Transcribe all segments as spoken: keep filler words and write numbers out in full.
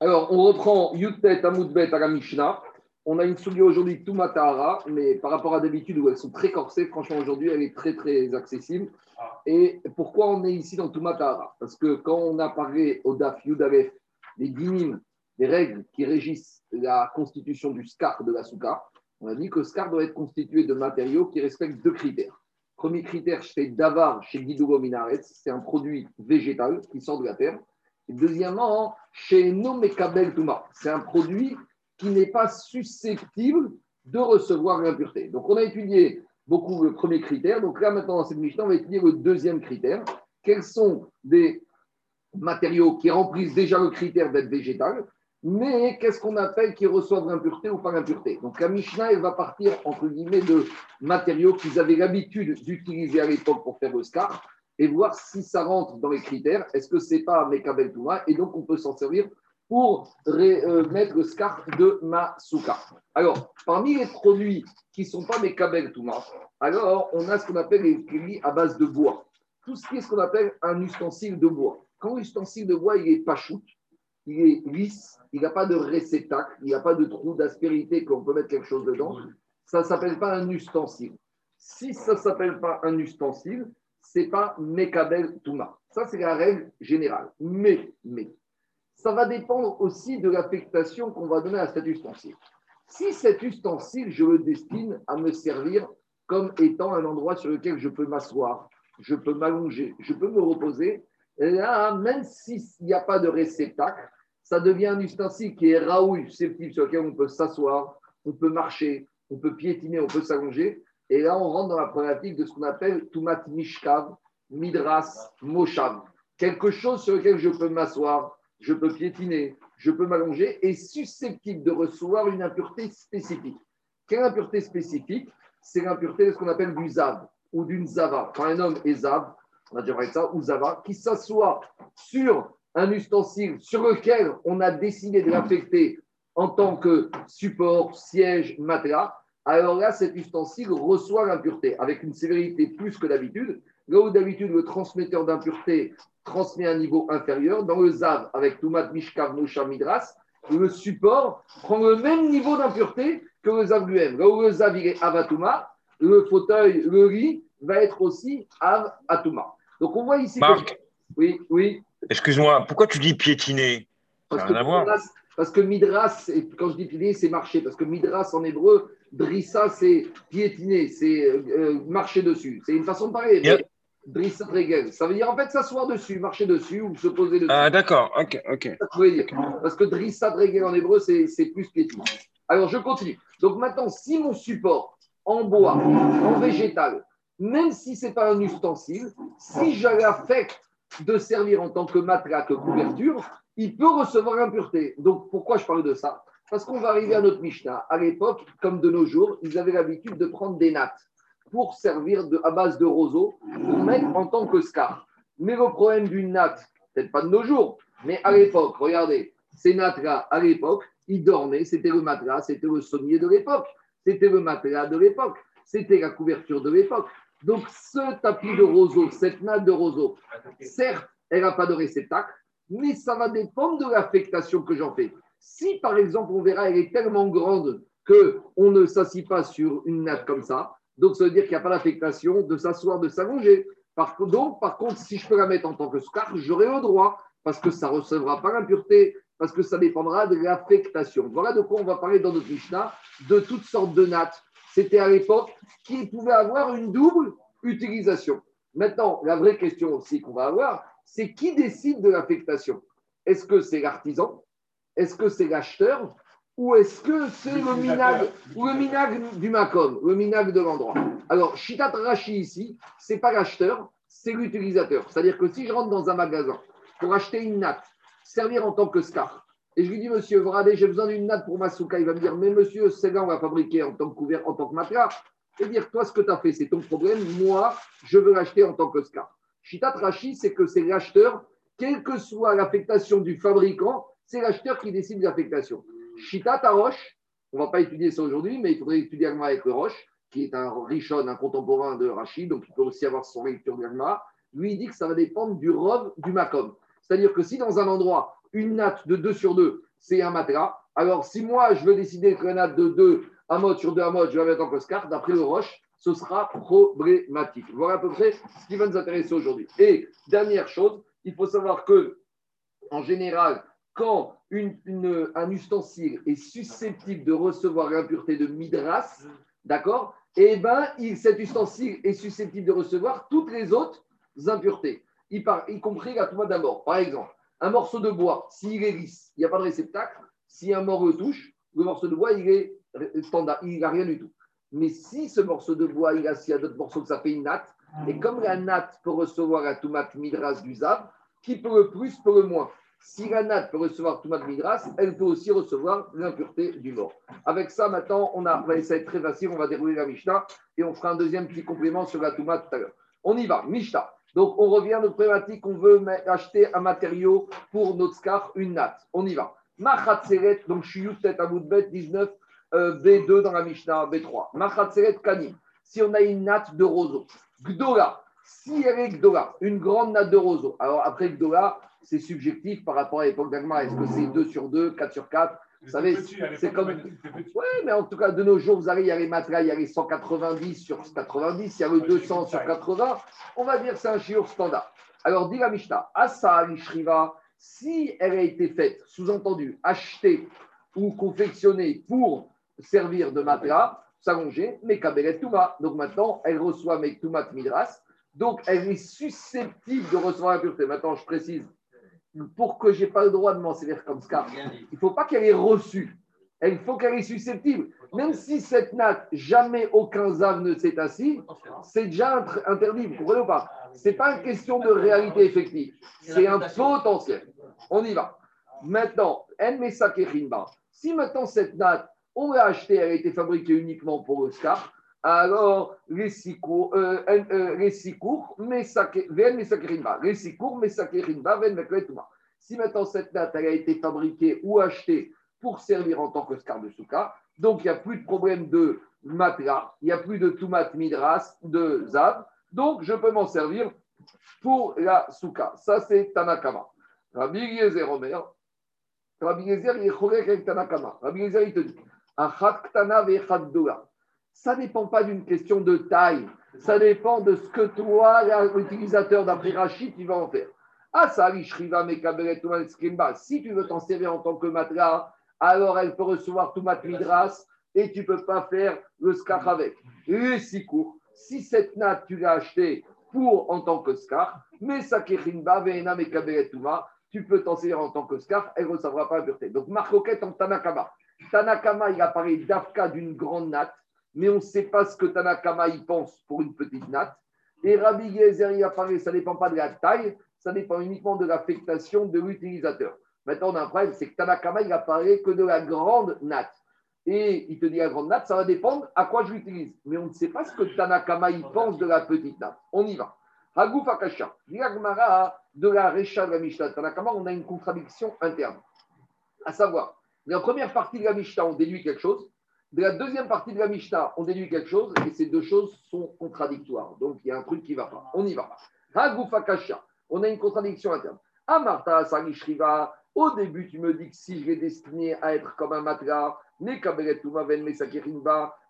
Alors, on reprend Yutet Amoudbet à la Mishnah. On a une soubia aujourd'hui Touma Tahara, mais par rapport à d'habitude où elles sont très corsées, franchement aujourd'hui elle est très très accessible. Et pourquoi on est ici dans Touma Tahara? Parce que quand on a parlé au D A F Yudavef des dinim, des règles qui régissent la constitution du scar de la souka, on a dit que le scar doit être constitué de matériaux qui respectent deux critères. Premier critère, chez Davar, chez Gidugo Minaretz, c'est un produit végétal qui sort de la terre. Et deuxièmement, chez Nomekabel Touma, c'est un produit qui n'est pas susceptible de recevoir l'impureté. Donc, on a étudié beaucoup le premier critère. Donc là, maintenant, dans cette Mishnah, on va étudier le deuxième critère. Quels sont des matériaux qui remplissent déjà le critère d'être végétal, mais qu'est-ce qu'on appelle qui reçoivent l'impureté ou pas l'impureté? Donc, la Mishnah, elle va partir, entre guillemets, de matériaux qu'ils avaient l'habitude d'utiliser à l'époque pour faire le scar et voir si ça rentre dans les critères. Est-ce que c'est pas Mekabel Touma? Et donc, on peut s'en servir pour ré, euh, mettre le scarf de Masuka. Alors, parmi les produits qui ne sont pas des Kabel Touma, alors on a ce qu'on appelle les kli à base de bois. Tout ce qui est ce qu'on appelle un ustensile de bois. Quand l'ustensile de bois, il est pachoute, il est lisse, il n'a pas de réceptacle, il n'y a pas de trou d'aspérité qu'on peut mettre quelque chose dedans, ça ne s'appelle pas un ustensile. Si ça ne s'appelle pas un ustensile, ce n'est pas Mekabel Touma. Ça, c'est la règle générale. Mais, mais, ça va dépendre aussi de l'affectation qu'on va donner à cet ustensile. Si cet ustensile, je le destine à me servir comme étant un endroit sur lequel je peux m'asseoir, je peux m'allonger, je peux me reposer, là, même s'il n'y a pas de réceptacle, ça devient un ustensile qui est raoui, susceptible, sur lequel on peut s'asseoir, on peut marcher, on peut piétiner, on peut s'allonger. Et là, on rentre dans la problématique de ce qu'on appelle Tumat Mishkav, Midras, Moshav. Quelque chose sur lequel je peux m'asseoir, je peux piétiner, je peux m'allonger, est susceptible de recevoir une impureté spécifique. Quelle impureté spécifique? C'est l'impureté de ce qu'on appelle du zav ou d'une zava. Quand un homme est zav, on a déjà parlé de ça, ou zava, qui s'assoit sur un ustensile sur lequel on a décidé de l'affecter en tant que support, siège, matelas, alors là, cet ustensile reçoit l'impureté avec une sévérité plus que d'habitude. Là où d'habitude, le transmetteur d'impureté transmet un niveau inférieur, dans le zav, avec Tumat Mishkav Moshav Midras, le support prend le même niveau d'impureté que le zav lui-même. Là où le zav, il est Avatuma, le fauteuil, le lit, va être aussi Avatuma. Donc on voit ici… Marc, que... oui, oui. Excuse-moi, pourquoi tu dis piétiner? Parce que, Midras, parce que Midras, et quand je dis piétiner, c'est marcher. Parce que Midras, en hébreu, Drissa, c'est piétiner, c'est euh, marcher dessus. C'est une façon de parler. Yeah. Drissa Regel, ça veut dire en fait s'asseoir dessus, marcher dessus ou se poser dessus. Ah d'accord, ok, ok. Ça veut dire. Parce que Drissa Regel en hébreu, c'est, c'est plus piétiner. Alors je continue. Donc maintenant, si mon support en bois, en végétal, même si ce n'est pas un ustensile, si je l'affecte de servir en tant que matelas, que couverture, il peut recevoir l'impureté. Donc pourquoi je parle de ça? Parce qu'on va arriver à notre Mishnah. À l'époque, comme de nos jours, ils avaient l'habitude de prendre des nattes pour servir de, à base de roseaux, pour mettre en tant que scar. Mais le problème d'une natte, peut-être pas de nos jours, mais à l'époque, regardez, ces nattes-là, à l'époque, ils dormaient, c'était le matelas, c'était le sommier de l'époque, c'était le matelas de l'époque, c'était la couverture de l'époque. Donc, ce tapis de roseau, cette natte de roseau, certes, elle n'a pas de réceptacle, mais ça va dépendre de l'affectation que j'en fais. Si, par exemple, on verra, elle est tellement grande qu'on ne s'assit pas sur une natte comme ça, donc ça veut dire qu'il n'y a pas l'affectation de s'asseoir, de s'allonger. Par, donc, par contre, si je peux la mettre en tant que scar, j'aurai le droit, parce que ça ne recevra pas l'impureté, parce que ça dépendra de l'affectation. Voilà de quoi on va parler dans notre Mishnah, de toutes sortes de nattes. C'était à l'époque qui pouvait avoir une double utilisation. Maintenant, la vraie question aussi qu'on va avoir, c'est qui décide de l'affectation? Est-ce que c'est l'artisan? Est-ce que c'est l'acheteur? Ou est-ce que c'est le minag, ou le minag du Macom, le minag de l'endroit? Alors, Shitat Rashi ici, ce n'est pas l'acheteur, c'est l'utilisateur. C'est-à-dire que si je rentre dans un magasin pour acheter une natte, servir en tant que scar, et je lui dis, monsieur, vous regardez, j'ai besoin d'une natte pour ma souka, il va me dire, mais monsieur, celle-là, on va fabriquer en tant que couvert, en tant que matelas. Et dire, toi, ce que tu as fait, c'est ton problème, moi, je veux l'acheter en tant que scar. Shitat Rashi, c'est que c'est l'acheteur, quelle que soit l'affectation du fabricant, c'est l'acheteur qui décide de l'affectation. Shitat Roche, on ne va pas étudier ça aujourd'hui, mais il faudrait étudier Agma avec le Roche, qui est un Rishon, un contemporain de Rashi, donc il peut aussi avoir son lecture d'Agma. lui, il dit que ça va dépendre du rov du Makom. C'est-à-dire que si dans un endroit, une natte de deux sur deux, c'est un matelas, alors si moi, je veux décider que la natte de deux à mode sur deux à mode, je vais mettre en costard, d'après le Roche, ce sera problématique. Voilà à peu près ce qui va nous intéresser aujourd'hui. Et dernière chose, il faut savoir que, en général, quand une, une, un ustensile est susceptible de recevoir l'impureté de Midras, d'accord, eh bien, cet ustensile est susceptible de recevoir toutes les autres impuretés, y, par, y compris la touma d'abord. Par exemple, un morceau de bois, s'il est lisse, il n'y a pas de réceptacle, si un morceau touche, le morceau de bois, il est standard, il n'a rien du tout. Mais si ce morceau de bois, il a, s'il y a d'autres morceaux, que ça fait une natte, et comme la natte peut recevoir la touma Midras du Zav, qui peut le plus, peut le moins. Si la natte peut recevoir Touma de Midras, elle peut aussi recevoir l'impureté du mort. Avec ça, maintenant, on a, ça va être très facile, on va dérouler la Mishnah et on fera un deuxième petit complément sur la Touma tout à l'heure. On y va, Mishnah. Donc, on revient à notre problématique, on veut acheter un matériau pour notre scar, une natte. On y va. Machatseret, donc Shiyut Tet Amoudbet dix-neuf, euh, B deux dans la Mishnah, B trois. Machatseret Kanim, si on a une natte de roseau. Gdola, si elle est Gdola, une grande natte de roseau. Alors, après Gdola, c'est subjectif par rapport à l'époque d'Agma. Est-ce que c'est deux sur deux, quatre sur quatre? Vous savez, petit, c'est comme. Oui, mais en tout cas, de nos jours, vous arrivez, il y a les matelas, il y a les cent quatre-vingt-dix sur quatre-vingt-dix, il y a le deux cents sur quatre-vingts. On va dire que c'est un shiur standard. Alors, dit la Mishnah, Asa Alishriva, si elle a été faite, sous-entendu, achetée ou confectionnée pour servir de matelas, s'allonger, mais Kabelet Touma. Donc maintenant, elle reçoit mes Toumat Midras. Donc, elle est susceptible de recevoir l'impureté. Maintenant, je précise. Pour que je n'ai pas le droit de m'en servir comme ça, il ne faut pas qu'elle ait reçu. Il faut qu'elle ait susceptible. Même si cette natte, jamais aucun zav ne s'est assis, c'est déjà interdit. Vous comprenez ou pas? Ce n'est pas une question de réalité effective. C'est un potentiel. On y va. Maintenant, si maintenant cette natte, on l'a achetée, elle a été fabriquée uniquement pour le scar, alors, les six cours, les six cours, mais ça qu'érinba, les six cours, mais ça qu'érinba, ven mekletuma. Si maintenant cette natte a été fabriquée ou achetée pour servir en tant que scar de souka, donc il n'y a plus de problème de matelas, il n'y a plus de toumat midras, de zav, donc je peux m'en servir pour la souka. Ça c'est Tanakama. Rabbi Eliezer Romer, Rabbi Eliezer il est chorek avec Tanakama. Rabbi Eliezer il te dit, achat ktana ve achat dola. Ça ne dépend pas d'une question de taille. Ça dépend de ce que toi, l'utilisateur d'après Rachid, tu vas en faire. Ah, ça, si tu veux t'en servir en tant que matelas, alors elle peut recevoir Toumat Midras et tu ne peux pas faire le skar avec. Et si court, si cette natte, tu l'as achetée pour en tant que skar, mais tu peux t'en servir en tant que skar, elle ne recevra pas l'impureté. Donc, Marcoquette en Tanakama. Tanakama, il a parlé d'Afka d'une grande natte. Mais on ne sait pas ce que Tanakama y pense pour une petite natte. Et Rabbi Yezer y apparaît, ça ne dépend pas de la taille, ça dépend uniquement de l'affectation de l'utilisateur. Maintenant, on a un problème, c'est que Tanakama, il apparaît que de la grande natte. Et il te dit la grande natte, ça va dépendre à quoi je l'utilise. Mais on ne sait pas ce que Tanakama y pense de la petite natte. On y va. Hagouf Akasha, l'Agmara de la Recha de la Mishnah Tanakama, on a une contradiction interne. À savoir, la première partie de la Mishnah, on déduit quelque chose. De la deuxième partie de la Mishnah, on déduit quelque chose et ces deux choses sont contradictoires. Donc, il y a un truc qui ne va pas. On y va. Hagoufakasha, on a une contradiction interne. Amarta Sarishriva, au début, tu me dis que si je vais destiné à être comme un matelas,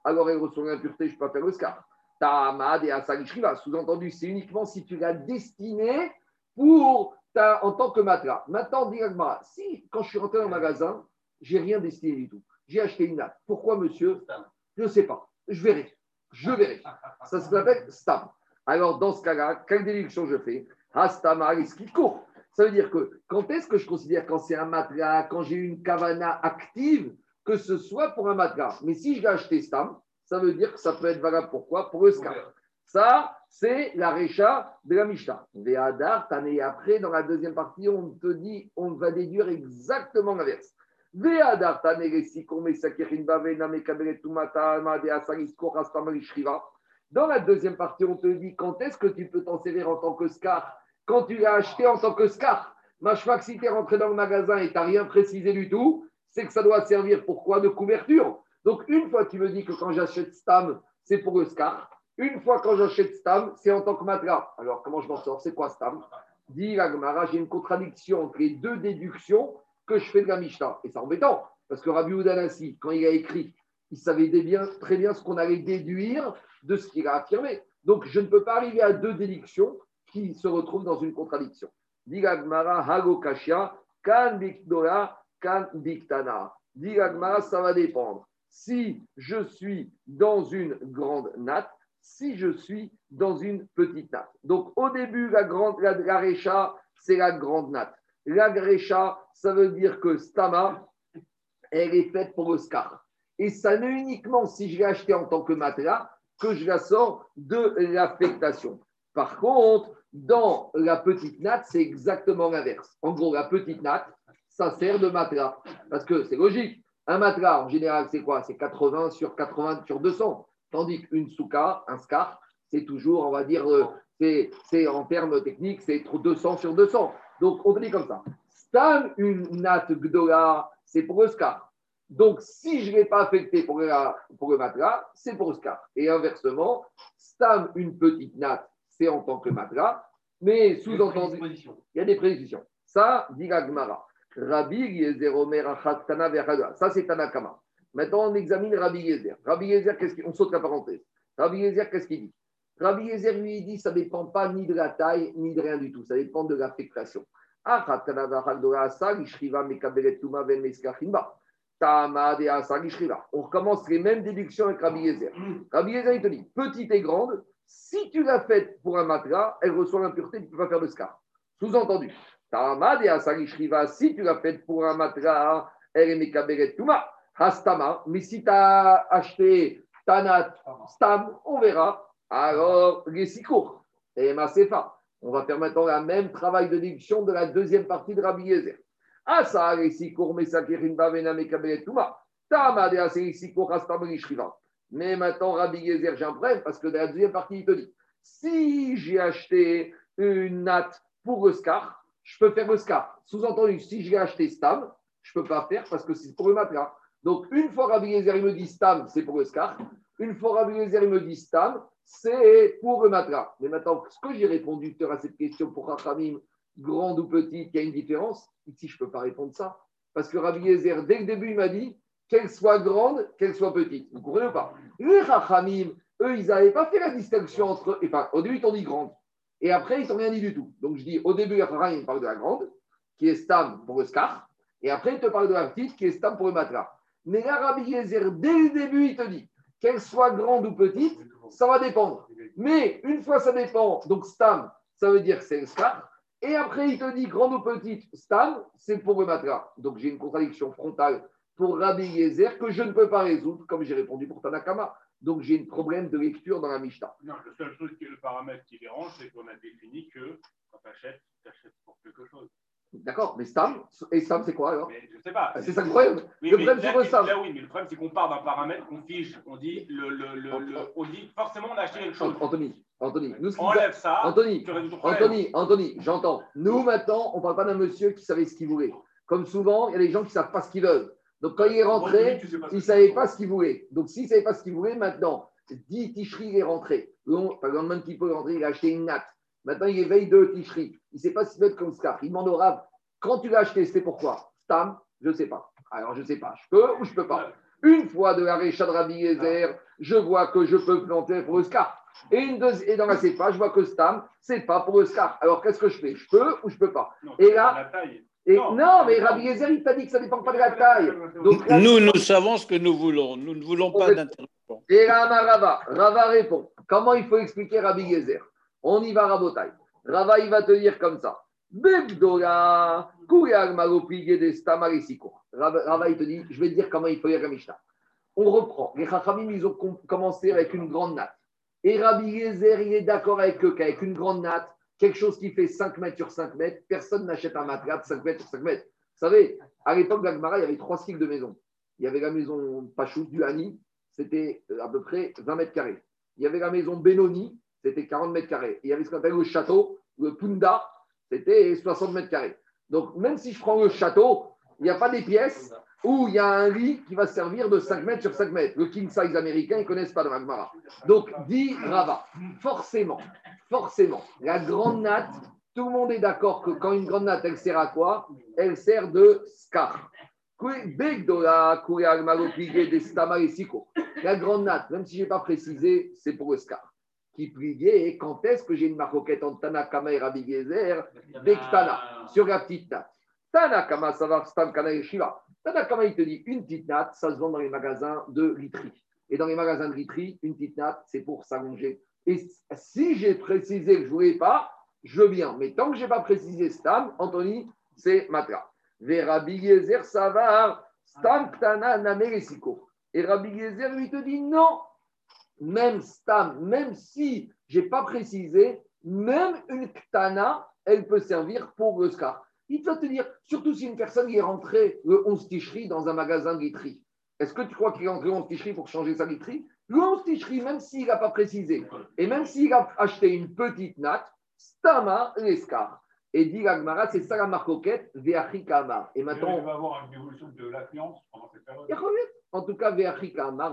alors elle reçoit l'impureté, je ne peux pas faire le scar. Ta'amad et Asarishriva, sous-entendu, c'est uniquement si tu l'as destiné pour ta, en tant que matelas. Maintenant, dis Agmara, si quand je suis rentré dans le magasin, je n'ai rien destiné du tout. J'ai acheté une natte. Pourquoi, monsieur? Je ne sais pas. Je verrai. Je verrai. Ça s'appelle stam. Alors, dans ce cas-là, quelle déduction je fais? Hastama, est-ce qu'il court? Ça veut dire que quand est-ce que je considère quand c'est un matelas, quand j'ai une kavana active, que ce soit pour un matelas. Mais si je vais acheter stam, ça veut dire que ça peut être valable. Pourquoi? Pour le skar. Ça, c'est la récha de la Mishnah. Ve'adar, t'en es après, dans la deuxième partie, on te dit, on va déduire exactement l'inverse. Dans la deuxième partie, on te dit quand est-ce que tu peux t'en servir en tant que scar? Quand tu l'as acheté en tant que scar. Machmak, si tu es rentré dans le magasin et tu n'as rien précisé du tout, c'est que ça doit servir pourquoi de couverture. Donc, une fois, tu me dis que quand j'achète Stam, c'est pour le scar. Une fois quand j'achète Stam, c'est en tant que Matra. Alors, comment je m'en sors? C'est quoi Stam? Dit la Gemara, j'ai une contradiction entre les deux déductions que je fais de la Mishnah. Et c'est embêtant, parce que Rabbi Yehuda Hanassi, quand il a écrit, il savait bien, très bien ce qu'on allait déduire de ce qu'il a affirmé. Donc, je ne peux pas arriver à deux déductions qui se retrouvent dans une contradiction. Dit la Gemara, Hago Kashia, Kan Bikdora, Kan Biktana. Dit la Gemara, ça va dépendre. Si je suis dans une grande natte, si je suis dans une petite natte. Donc, au début, la grande, la, la récha, c'est la grande natte. La récha, ça veut dire que Stama, elle est faite pour le scar. Et ça n'est uniquement si je l'ai acheté en tant que matelas que je la sors de l'affectation. Par contre, dans la petite natte, c'est exactement l'inverse. En gros, la petite natte, ça sert de matelas. Parce que c'est logique. Un matelas, en général, c'est quoi? C'est quatre-vingts sur quatre-vingts sur deux cents. Tandis qu'une souka, un scar, c'est toujours, on va dire, c'est, c'est en termes techniques, c'est deux cents sur deux cents. Donc, on dit comme ça. Stam, une natte gdola, c'est pour le scar. Donc, si je ne l'ai pas affecté pour, la, pour le matelas, c'est pour le scar. Et inversement, Stam, une petite natte, c'est en tant que matelas, mais sous-entendu, il y a des prédispositions. Ça, dit la Gemara. Rabbi Yezer Omer Achat Tana Verhada. Ça, c'est Tanakama. Maintenant, on examine Rabbi Yezer. Rabbi Yezer, qu'est-ce qu'il... on saute la parenthèse. Rabbi Yezer, qu'est-ce qu'il dit? Rabbi Yezer, lui, il dit ça ne dépend pas ni de la taille, ni de rien du tout. Ça dépend de l'affectation. On recommence les mêmes déductions avec Rabbi Yezer. Rabbi Yezer, il te dit, petite et grande, si tu l'as faite pour un matelas, elle reçoit l'impureté, tu ne peux pas faire de scar. Sous-entendu, si tu l'as faite pour un matelas, elle est mekaberet touma. Hastama, mais si tu as acheté Tanat, Stam, on verra. Alors, les six cours, et Masefa. On va faire maintenant le même travail de déduction de la deuxième partie de Rabbi Yezer. Ah, ça, les six cours, mais ça, Kirimba, Vename, Kabeletuma. Tamade, ah, c'est les six cours, Hastam, Rishriva. Mais maintenant, Rabbi Yezer, j'ai un problème, parce que de la deuxième partie, il te dit si j'ai acheté une natte pour le scar, je peux faire le scar. Sous-entendu, si j'ai acheté Stam, je ne peux pas faire parce que c'est pour le matelas. Donc, une fois Rabbi Yezer, il me dit Stam, c'est pour le scar. Une fois Rabbi Yezer, il me dit Stam, c'est pour le matelas. Mais maintenant, ce que j'ai répondu à cette question pour Rachamim, grande ou petite, il y a une différence. Ici, je ne peux pas répondre ça. Parce que Rabbi Yezer, dès le début, il m'a dit qu'elle soit grande, qu'elle soit petite. Vous ne comprenez pas? Les Rachamim, eux, ils n'avaient pas fait la distinction entre. Enfin, au début, ils t'ont dit grande. Et après, ils t'ont rien dit du tout. Donc, je dis au début, Rachamim parle de la grande, qui est Stam pour le scar. Et après, ils te parlent de la petite, qui est Stam pour le matelas. Mais là, Rabbi Yezer, dès le début, il te dit qu'elle soit grande ou petite, ça va dépendre. Mais une fois ça dépend, donc Stam, ça veut dire que c'est le scar. Et après, il te dit grande ou petite, Stam, c'est pour le matelas. Donc j'ai une contradiction frontale pour Rabbi Yezer que je ne peux pas résoudre, comme j'ai répondu pour Tanakama. Donc j'ai un problème de lecture dans la Mishnah. Non, la seule chose qui est le paramètre qui dérange, c'est qu'on a défini que quand tu achètes, tu achètes pour quelque chose. D'accord, mais Stam, et Stam c'est quoi alors? Mais je ne sais pas. C'est ça le problème. Oui, le problème, c'est Stam. Là, oui, mais le problème, c'est qu'on part d'un paramètre, on fige, on dit, le, le, le, le, on dit forcément on a acheté quelque chose. Anthony, Anthony, nous, enlève ça. Anthony, Anthony, Anthony, j'entends. Nous, maintenant, on ne parle pas d'un monsieur qui savait ce qu'il voulait. Comme souvent, il y a des gens qui ne savent pas ce qu'ils veulent. Donc, quand il est rentré, bon, il ne savait pas ce qu'il voulait. Donc, s'il ne savait pas ce qu'il voulait, maintenant, dit Tichri est rentré. Donc, par exemple, même qu'il peut rentrer, il a acheté une natte. Maintenant, il éveille de Tichri. Il ne sait pas s'il veut être comme scar. Il demande au Rav, quand tu l'as acheté, c'était pourquoi? Stam, je ne sais pas. Alors, je ne sais pas. Je peux ou je ne peux pas. Une fois de la récha de Rabbi Yezer, je vois que je peux planter pour le scar. Et, une deuxi- et dans la C F A, je vois que Stam, c'est pas pour le scar. Alors, qu'est-ce que je fais? Je peux ou je ne peux pas? Non, et là, la taille. Et non, non, mais Rabbi Yezer, il t'a dit que ça ne dépend pas de la taille. Donc, là, nous, nous savons ce que nous voulons. Nous ne voulons pas d'interruption. Et là, Rava, Rava répond. Comment il faut expliquer Rabbi Yezer? On y va, Rabotai. Rava, il va te dire comme ça. Bebdola, Kouyal Malopigé de Stamarisico. Rava, il te dit, je vais te dire comment il faut lire la Mishnah. On reprend. Les Chachamim, ils ont commencé avec une grande natte. Et Rabbi Yezer, il est d'accord avec eux qu'avec une grande natte, quelque chose qui fait cinq mètres sur cinq mètres, personne n'achète un matelas de cinq mètres sur cinq mètres. Vous savez, à l'époque de la Gemara, il y avait trois styles de maisons. Il y avait la maison Pachout du Hani, c'était à peu près vingt mètres carrés. Il y avait la maison Benoni, c'était quarante mètres carrés. Il y avait ce qu'on appelle le château, le Punda, c'était soixante mètres carrés. Donc, même si je prends le château, il n'y a pas des pièces, où il y a un lit qui va servir de cinq mètres sur cinq mètres. Le king size américain, ils ne connaissent pas dans la Gemara. Donc, dit Rava, forcément, forcément, la grande natte, tout le monde est d'accord que quand une grande natte, elle sert à quoi? Elle sert de scar. La grande natte, même si je n'ai pas précisé, c'est pour le scar. Qui pliait et quand est-ce que j'ai une maroquette en Tanakama et Rabbi Gezer d'Ektana sur la petite natte. Tanakama, ça va, Stamkana et Shiva. Tanakama, il te dit une petite natte, ça se vend dans les magasins de literie. Et dans les magasins de literie, une petite natte, c'est pour s'allonger. Et si j'ai précisé que je ne voulais pas, je veux bien. Mais tant que je n'ai pas précisé Stam, Anthony, c'est Matra. Vers Rabbi Gezer, ça va, Stamkana, Nameresiko. Et Rabbi Gezer, lui, te dit non. Même Stam, même si je n'ai pas précisé, même une Ktana, elle peut servir pour le Scar. Il faut te dire, surtout si une personne est rentrée le onze Tichri dans un magasin de literie. Est-ce que tu crois qu'il est rentré le onze Tichri pour changer sa literie? Le onze Tichri, même s'il n'a pas précisé, et même s'il a acheté une petite natte, Stama, les Scar. Et dit l'Agmara, c'est ça la marcoquette, Ve'achi Kamar. Et maintenant. Il va y avoir une évolution de l'affluence pendant cette période. En tout cas,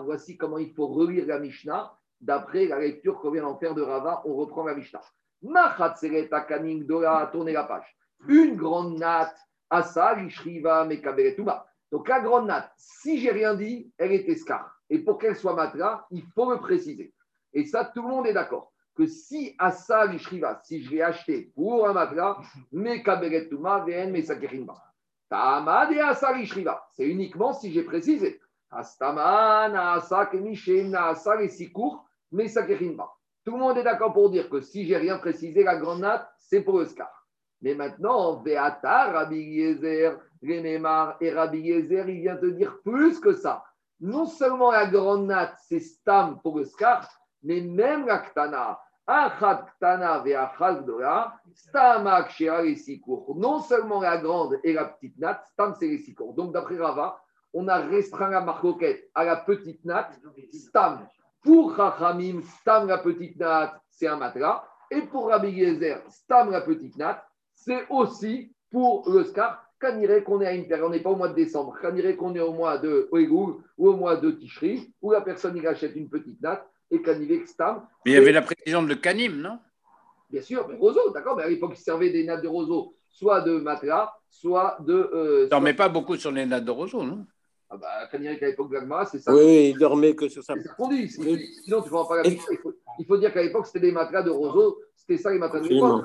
voici comment il faut relire la Mishnah d'après la lecture qu'on vient d'en faire de Rava. On reprend la Mishnah. Tournez la page. Une grande natte, Asa, Ishriva, Mekaberetouba. Donc la grande natte, si j'ai rien dit, elle est escar. Et pour qu'elle soit matra, il faut le préciser. Et ça, tout le monde est d'accord. Que si Asa, Ishriva, si je l'ai acheté pour un matra, Mekaberetouba, Vn, Mesakirimba. Tamad et Asa, Ishriva. C'est uniquement si j'ai précisé. Tout le monde est d'accord pour dire que si j'ai rien précisé, la grande natte, c'est pour le scar. Mais maintenant, Ve'ata Rabbi Gezer, Renemar et Rabbi Gezer, il vient te dire plus que ça. Non seulement la grande natte, c'est Stam pour le scar, mais même la Ktana. Achat Ktana ve'achad Dola, Stam akshera les sikour. Non seulement la grande et la petite natte, Stam c'est les sikour. Donc d'après Rava, on a restreint la marcoquette à la petite natte, Stam. Pour Chachamim, Stam la petite natte, c'est un matelas. Et pour Rabbi Gezer, Stam la petite natte, c'est aussi pour le scar. Quand il est qu'on est à une période, on n'est pas au mois de décembre, quand il est qu'on est au mois de Oegoul ou au mois de Tichri, où la personne il achète une petite natte et quand il est Stam. Mais il y avait la précision de Canim, non? Bien sûr, mais roseau, d'accord, mais à l'époque, il servait des nattes de roseau, soit de matelas, soit de. Euh, non, soit... mais pas beaucoup sur les nattes de roseau, non? Ah bah, quand il y a l'époque de l'Agma, c'est ça. Oui, il dormait que sur ça. C'est ça qu'on dit. Sinon, tu ne vas pas la il, faut, il faut dire qu'à l'époque, c'était des matelas de roseau. C'était ça, les matelas de l'époque.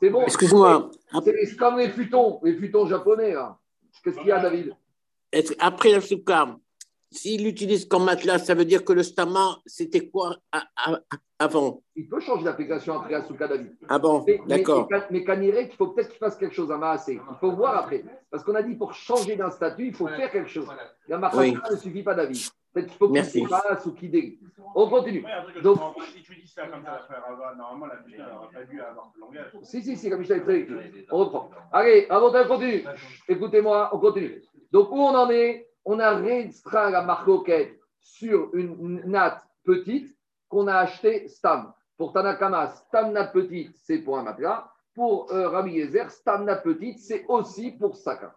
C'est bon. Excuse-moi. C'est comme les futons, les futons japonais. Là. Qu'est-ce qu'il y a, David? Après la soukha, s'il l'utilise comme matelas, ça veut dire que le stama, c'était quoi à, à, avant? Il peut changer l'application après la soukha, David. Ah bon, mais, d'accord. Mais, mais Kanirek, il faut peut-être qu'il fasse quelque chose à Maasé. Il faut voir après. Parce qu'on a dit, pour changer d'un statut, il faut voilà. faire quelque chose. Voilà. La marque oui. ne suffit pas, David. Peut-être qu'il faut qu'il ne fasse ou qu'il dé... On continue. Ouais, donc, donc, si tu dis ça comme ça, frère, normalement, la Mishnah n'aurait pas dû avoir de langage. Si, si, si, la Mishnah est très écrite. On reprend. Allez, avant on continue. Écoutez-moi, on continue. Donc, où on en est? On a restreint la marcoquette sur une natte petite qu'on a achetée Stam. Pour Tanakama, Stam natte petite, c'est pour un matelas. Pour euh, Rabbi Gezer, Stam natte petite, c'est aussi pour Sakar.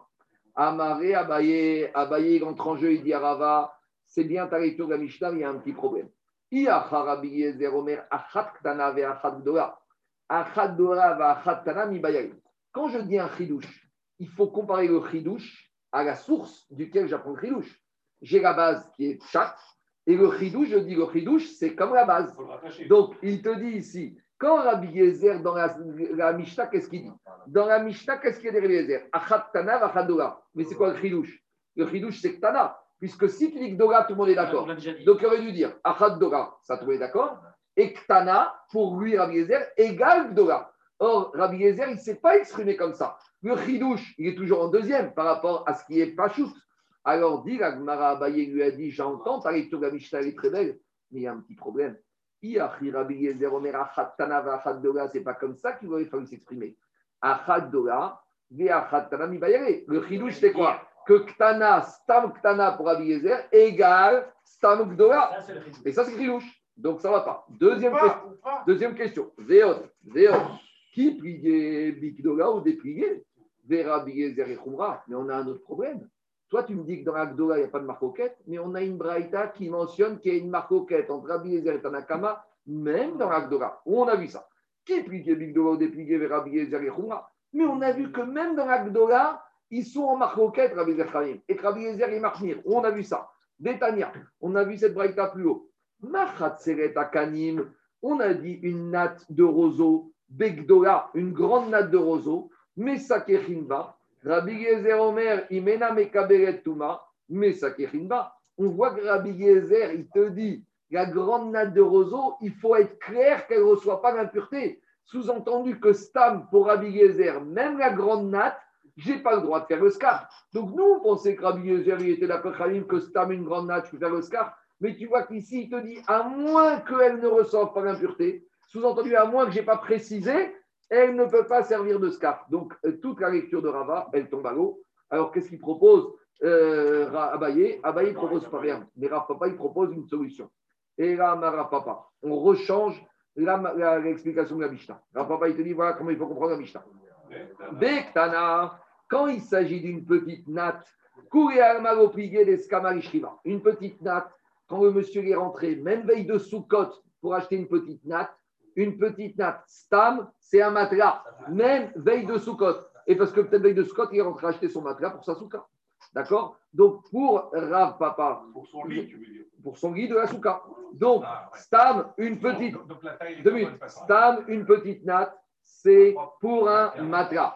Amaré, Abaye, Abaye, il entre en jeu, il dit à Rava, c'est bien ta lecture de la Mishnah, il y a un petit problème. Iacha Rabbi Gezer, Omer, Achat Ktana ve Achat Dola. Achat Dola va Achat Tana mi Bayari. Quand je dis un chidouche, il faut comparer le chidouche à la source duquel j'apprends le chidouche. J'ai la base qui est chat, et le chidouche, je dis le chidouche, c'est comme la base. Donc, il te dit ici, quand Rabbi Gezer, dans la, la Mishnah, qu'est-ce qu'il dit? Dans la Mishnah, qu'est-ce qu'il y a de Rabbi Gezer? Achat Tana, achat Dola. Mais c'est quoi le chidouche? Le chidouche, c'est Tana. Puisque si tu dis que Dola, tout le monde est d'accord. Donc, il aurait dû dire achat Dola, ça tout le monde est d'accord. Et Tana, pour lui, Rabbi Gezer, égale Dola. Or, Rabbi Gezer, il ne s'est pas exprimé comme ça. Le chidouche, il est toujours en deuxième par rapport à ce qui est pachout. Alors, dit la Gemara, Abaye lui a dit, j'entends, ta lecture de la Mishnah est très belle, mais il y a un petit problème. Iachi Rabbi Gezer Omer Achat Tana va Achat Dola, c'est pas comme ça qu'il aurait fallu s'exprimer. Achat Dola, ve Achat Tana mi Bayare. Le chidouche, c'est quoi? Que Ktana, Stam Ktana pour Rabbi Gezer égale Stam Gdola. Et ça, c'est le chidouche. Donc, ça ne va pas. Deuxième question. Deuxième question. Zéon, Zéon. Qui pliait Big Dola ou dépliait? Mais on a un autre problème. Toi, tu me dis que dans la Gdola, il n'y a pas de marcoquette, mais on a une braïta qui mentionne qu'il y a une marcoquette entre Rabbi Eliezer et Tanakama, même dans la Gdola, où on a vu ça. Qui plié Bigdola ou déplié vers Rabbi Eliezer et Khumra. Mais on a vu que même dans la Gdola, ils sont en marcoquette, Rabbi Eliezer Khamim, et Rabbi Eliezer et Marchnir, où on a vu ça. Détania, on a vu cette braïta plus haut. Machat Seret Akanim, on a dit une natte de roseau, Begdola, une grande natte de roseau, Mesakechinba, Rabbi Eliezer Omer, Imena Mekaberet Touma, Mesakechinba. On voit que Rabbi Eliezer, il te dit, la grande natte de roseau, il faut être clair qu'elle ne reçoit pas l'impureté. Sous-entendu que Stam, pour Rabbi Eliezer, même la grande natte, je n'ai pas le droit de faire le scar. Donc nous, on pensait que Rabbi Eliezer, il était d'accord que Stam, une grande natte, je peux faire le scar. Mais tu vois qu'ici, il te dit, à moins qu'elle ne reçoive pas l'impureté, sous-entendu, à moins que je n'ai pas précisé, elle ne peut pas servir de scarf. Donc, toute la lecture de Rava, elle tombe à l'eau. Alors, qu'est-ce qu'il propose euh, Abaye Abaye ne propose pas rien. Mais Rav Papa, il propose une solution. Et là, Rav Papa, on rechange la, la, l'explication de la Mishnah. Rav Papa, il te dit, voilà comment il faut comprendre la Mishnah. Bektana, quand il s'agit d'une petite natte, une petite natte, quand le monsieur est rentré, même veille de Soukot, pour acheter une petite natte, une petite natte, Stam, c'est un matelas, même veille de Soukot. Et parce que peut-être veille de Soukot, il est rentré acheter son matelas pour sa souka. D'accord ? Donc, pour Rav Papa, pour son lit, tu veux dire. Pour son lit de la souka. Donc, ah, ouais. Stam, une petite, donc, donc, la taille deux minutes. Stam, une petite natte, c'est pour un matelas.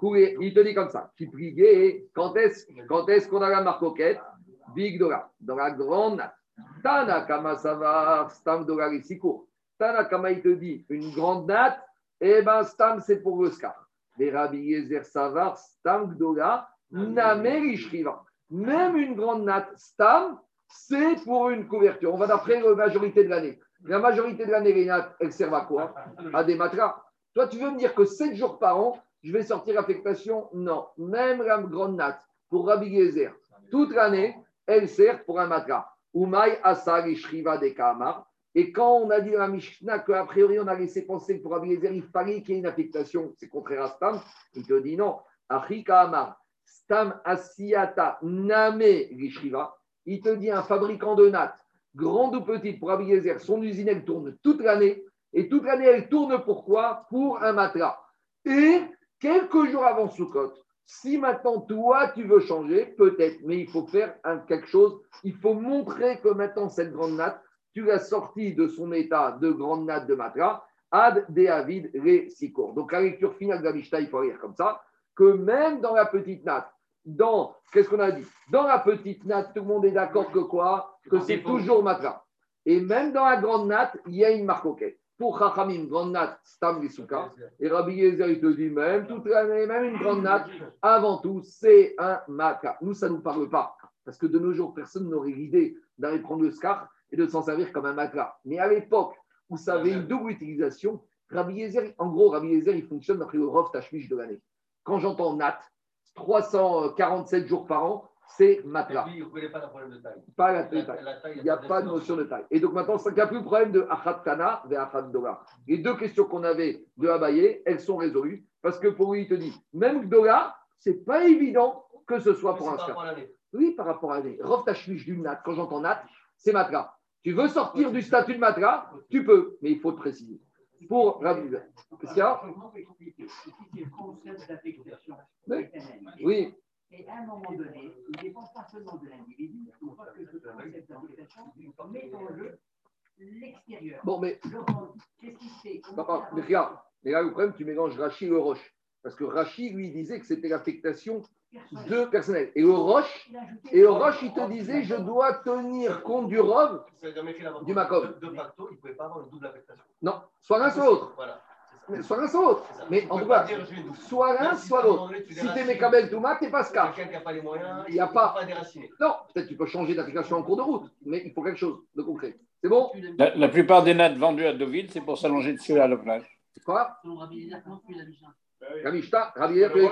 Il te dit comme ça, qui priait, quand est-ce, quand est-ce qu'on a la marcoquette ? Big Dora, dans la grande natte. Tanakama, ça va, Stam, Dora, ici court. Tanakama, il te dit, une grande natte, eh bien, Stam, c'est pour le scar. Les Rabbi Yezer Savar, Stam, Gdola, Namerishriva. Même une grande natte, Stam, c'est pour une couverture. On va d'après la majorité de l'année. La majorité de l'année, les nattes, elles servent à quoi ? À des matras. Toi, tu veux me dire que sept jours par an, je vais sortir l'affectation ? Non. Même la grande natte, pour Rabbi Yezer, toute l'année, elle sert pour un matras. Umay Asarishriva de Kamar. Et quand on a dit à Mishnah qu'a priori on a laissé penser que pour Rabbi Eliezer, il fallait qu'il y ait une affectation, c'est contraire à Stam, il te dit non. Achika Amar, Stam Asiata Name Gishriva, il te dit un fabricant de nattes, grande ou petite, pour Rabbi Eliezer, son usine elle tourne toute l'année, et toute l'année elle tourne pourquoi ? Pour un matelas. Et quelques jours avant Soukot, si maintenant toi tu veux changer, peut-être, mais il faut faire un, quelque chose, il faut montrer que maintenant cette grande natte, tu l'as sorti de son état de grande natte de matra, ad de avid re sikor. Donc la lecture finale de la Mishnah, il faut lire comme ça, que même dans la petite natte, dans, qu'est-ce qu'on a dit ? Dans la petite natte, tout le monde est d'accord que quoi ? Que c'est toujours matra. Et même dans la grande natte, il y a une marcoquette. Pour Chachamim, grande natte, Stam Visuka. Et Rabbi Yezer, il te dit même, toute l'année, même une grande natte, avant tout, c'est un matra. Nous, ça ne nous parle pas. Parce que de nos jours, personne n'aurait l'idée d'aller prendre le scar et de s'en servir comme un matelas. Mais à l'époque où ça avait une double utilisation, Rabbi Eliezer, en gros, Rabbi Eliezer, il fonctionne d'après le Rov Tashmish de l'année. Quand j'entends Nat, trois cent quarante-sept jours par an, c'est matelas. Puis, vous ne pas le problème de taille. Pas la, la taille. La taille il n'y a, a pas de notion de taille. Et donc maintenant, il n'y a plus le problème de Achat Tana vers Achat Gdola. Les deux questions qu'on avait de Abaye, elles sont résolues. Parce que pour lui, il te dit, même Gdola, ce n'est pas évident que ce soit pour un scar. Oui, par rapport à l'année. Rov Tashmish du Nat, quand j'entends Nat, c'est matelas. Tu veux sortir du statut de matelas, tu peux, mais il faut te préciser. Pour Rabbi Eliezer. Qu'est-ce qu'il y a ? Oui. Et à un moment donné, il ne dépend pas seulement de l'individu, il ne faut pas que ce concept d'affectation mette en jeu l'extérieur. Bon, mais. Qu'est-ce qu'il fait ? Papa, mais regarde, mais là, le problème, tu mélanges Rashi et le Roche. Parce que Rashi, lui, disait que c'était l'affectation de personnel. Et au Roche, et au Roche, il te disait je dois tenir compte du Rov, du Makov. De facto, il ne pouvait pas avoir une double affectation. Non, soit l'un, soit l'autre. Voilà. Mais, soit l'un, soit l'autre. Mais en tout cas, soit l'un, soit l'autre. Si tu es Mekabel Touma, tu n'es pas Scar. Quelqu'un qui n'a pas les moyens, il n'y a pas. Non, peut-être que tu peux changer d'affectation en cours de route, mais il faut quelque chose de concret. C'est bon ? La, la plupart des nattes vendues à Deauville, c'est pour s'allonger dessus à la plage. Quoi ? La Mishnah, Rabbi Eliezer,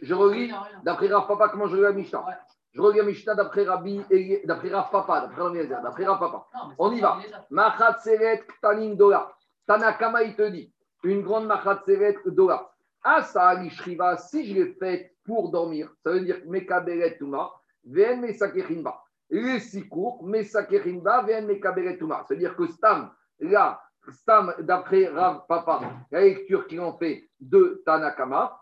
je relis d'après Rav Papa, comment je relis la Mishnah. Je relis la Mishnah d'après Rabbi, d'après Rav Papa, d'après Rabbi Eliezer, d'après Rav Papa. On y va. Machat Seret Ktanin Dola. Tanakama, il te dit, une grande Machat Seret Dola. Asa Alishriva, si je l'ai faite pour dormir, ça veut dire Mekaberet Touma, Ven Mesakerinba. Les six cours, Mesakerinba, Ven Mekaberetuma. C'est-à-dire que Stam, là, Stam, d'après Rav Papa, la lecture qu'il en fait de Tanakama,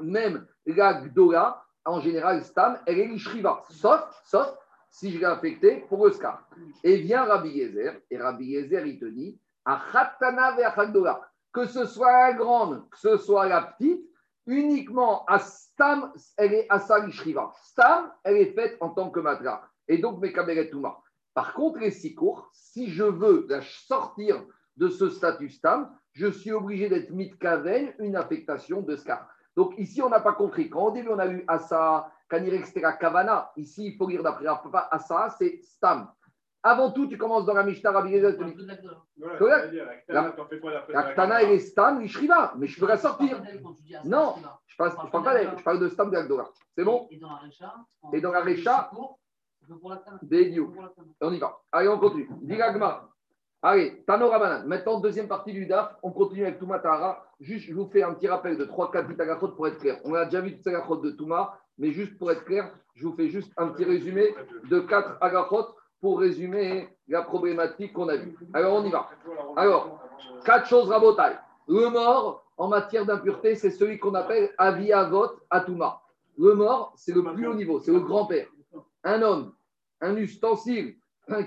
même la Gdola, en général, Stam, elle est l'Ishriva, sauf, sauf, si je l'ai affecté, pour Oscar. Et vient Rabbi Yezer, et Rabbi Yezer, il te dit, Achatana ve Achatdola, que ce soit la grande, que ce soit la petite, uniquement à Stam, elle est à Salishriva. Stam, elle est faite en tant que matra. Et donc, Mekaberetouma. Par contre, les six cours, si je veux la sortir de ce statut Stam, je suis obligé d'être mitkaven, une affectation de Scar. Donc, ici, on n'a pas compris. Quand au début, on a eu Asa, Kanirek, Kavana, ici, il faut lire d'après la papa, Asa, c'est Stam. Avant tout, tu commences dans la Mishnah, Rabbi Yezer. L'Aktana, elle est Stam, l'Ishriva. Mais je peux la sortir. Non, je ne parle pas de Stam de l'Agdora. C'est bon. Et dans la Récha, on y va. Allez, on continue. Diragma. Allez, Tano Rabanan. Maintenant, deuxième partie du D A F. On continue avec Touma Tahara. Juste, je vous fais un petit rappel de trois quatre petites agachotes pour être clair. On a déjà vu toutes ces agachotes de Touma, mais juste pour être clair, je vous fais juste un petit résumé de quatre agachotes pour résumer la problématique qu'on a vue. Alors, on y va. Alors, quatre choses rabotailles. Le mort, en matière d'impureté, c'est celui qu'on appelle Aviavot Atouma. Le mort, c'est le plus haut niveau, c'est le grand-père. Un homme, un ustensile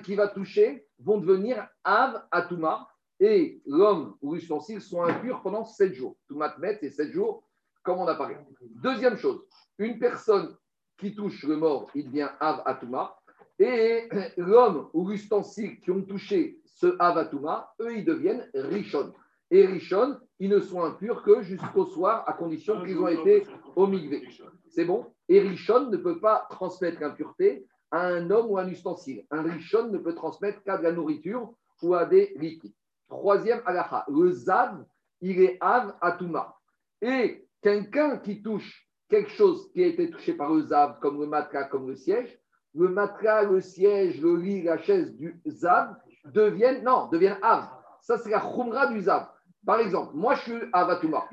qui va toucher vont devenir Av Atouma et l'homme ou l'ustensile sont impurs pendant sept jours. Toumatmet, c'est sept jours, comme on a parlé. Deuxième chose, une personne qui touche le mort, il devient Av Atouma. Et l'homme ou l'ustensile qui ont touché ce Avatouma, eux, ils deviennent Rishon. Et Rishon, ils ne sont impurs que jusqu'au soir, à condition qu'ils ont été au Migvé. C'est bon. Et Rishon ne peut pas transmettre l'impureté à un homme ou à un ustensile. Un Rishon ne peut transmettre qu'à de la nourriture ou à des liquides. Troisième halakha, le Zav, il est Av Atouma. Et quelqu'un qui touche quelque chose qui a été touché par le Zav, comme le Matka, comme le siège, le matelas, le siège, le lit, la chaise du Zav deviennent, non, deviennent Av. Ça, c'est la Khumra du Zav. Par exemple, moi, je suis Avatouma.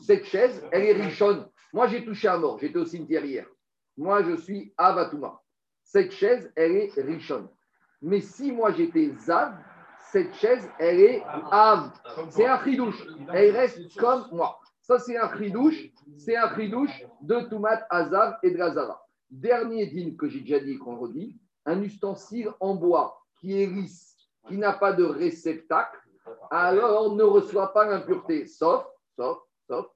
Cette chaise, elle est richonne. Moi, j'ai touché à mort. J'étais au cimetière hier. Moi, je suis Avatouma. Cette chaise, elle est richonne. Mais si moi, j'étais Zav, cette chaise, elle est Av. C'est un chidouche. Elle reste comme moi. Ça, c'est un chidouche. C'est un chidouche de Toumat Azav et de la Zava. Dernier dîme que j'ai déjà dit qu'on redit, un ustensile en bois qui est lisse, qui n'a pas de réceptacle, alors ne reçoit pas l'impureté, sauf, sauf, sauf,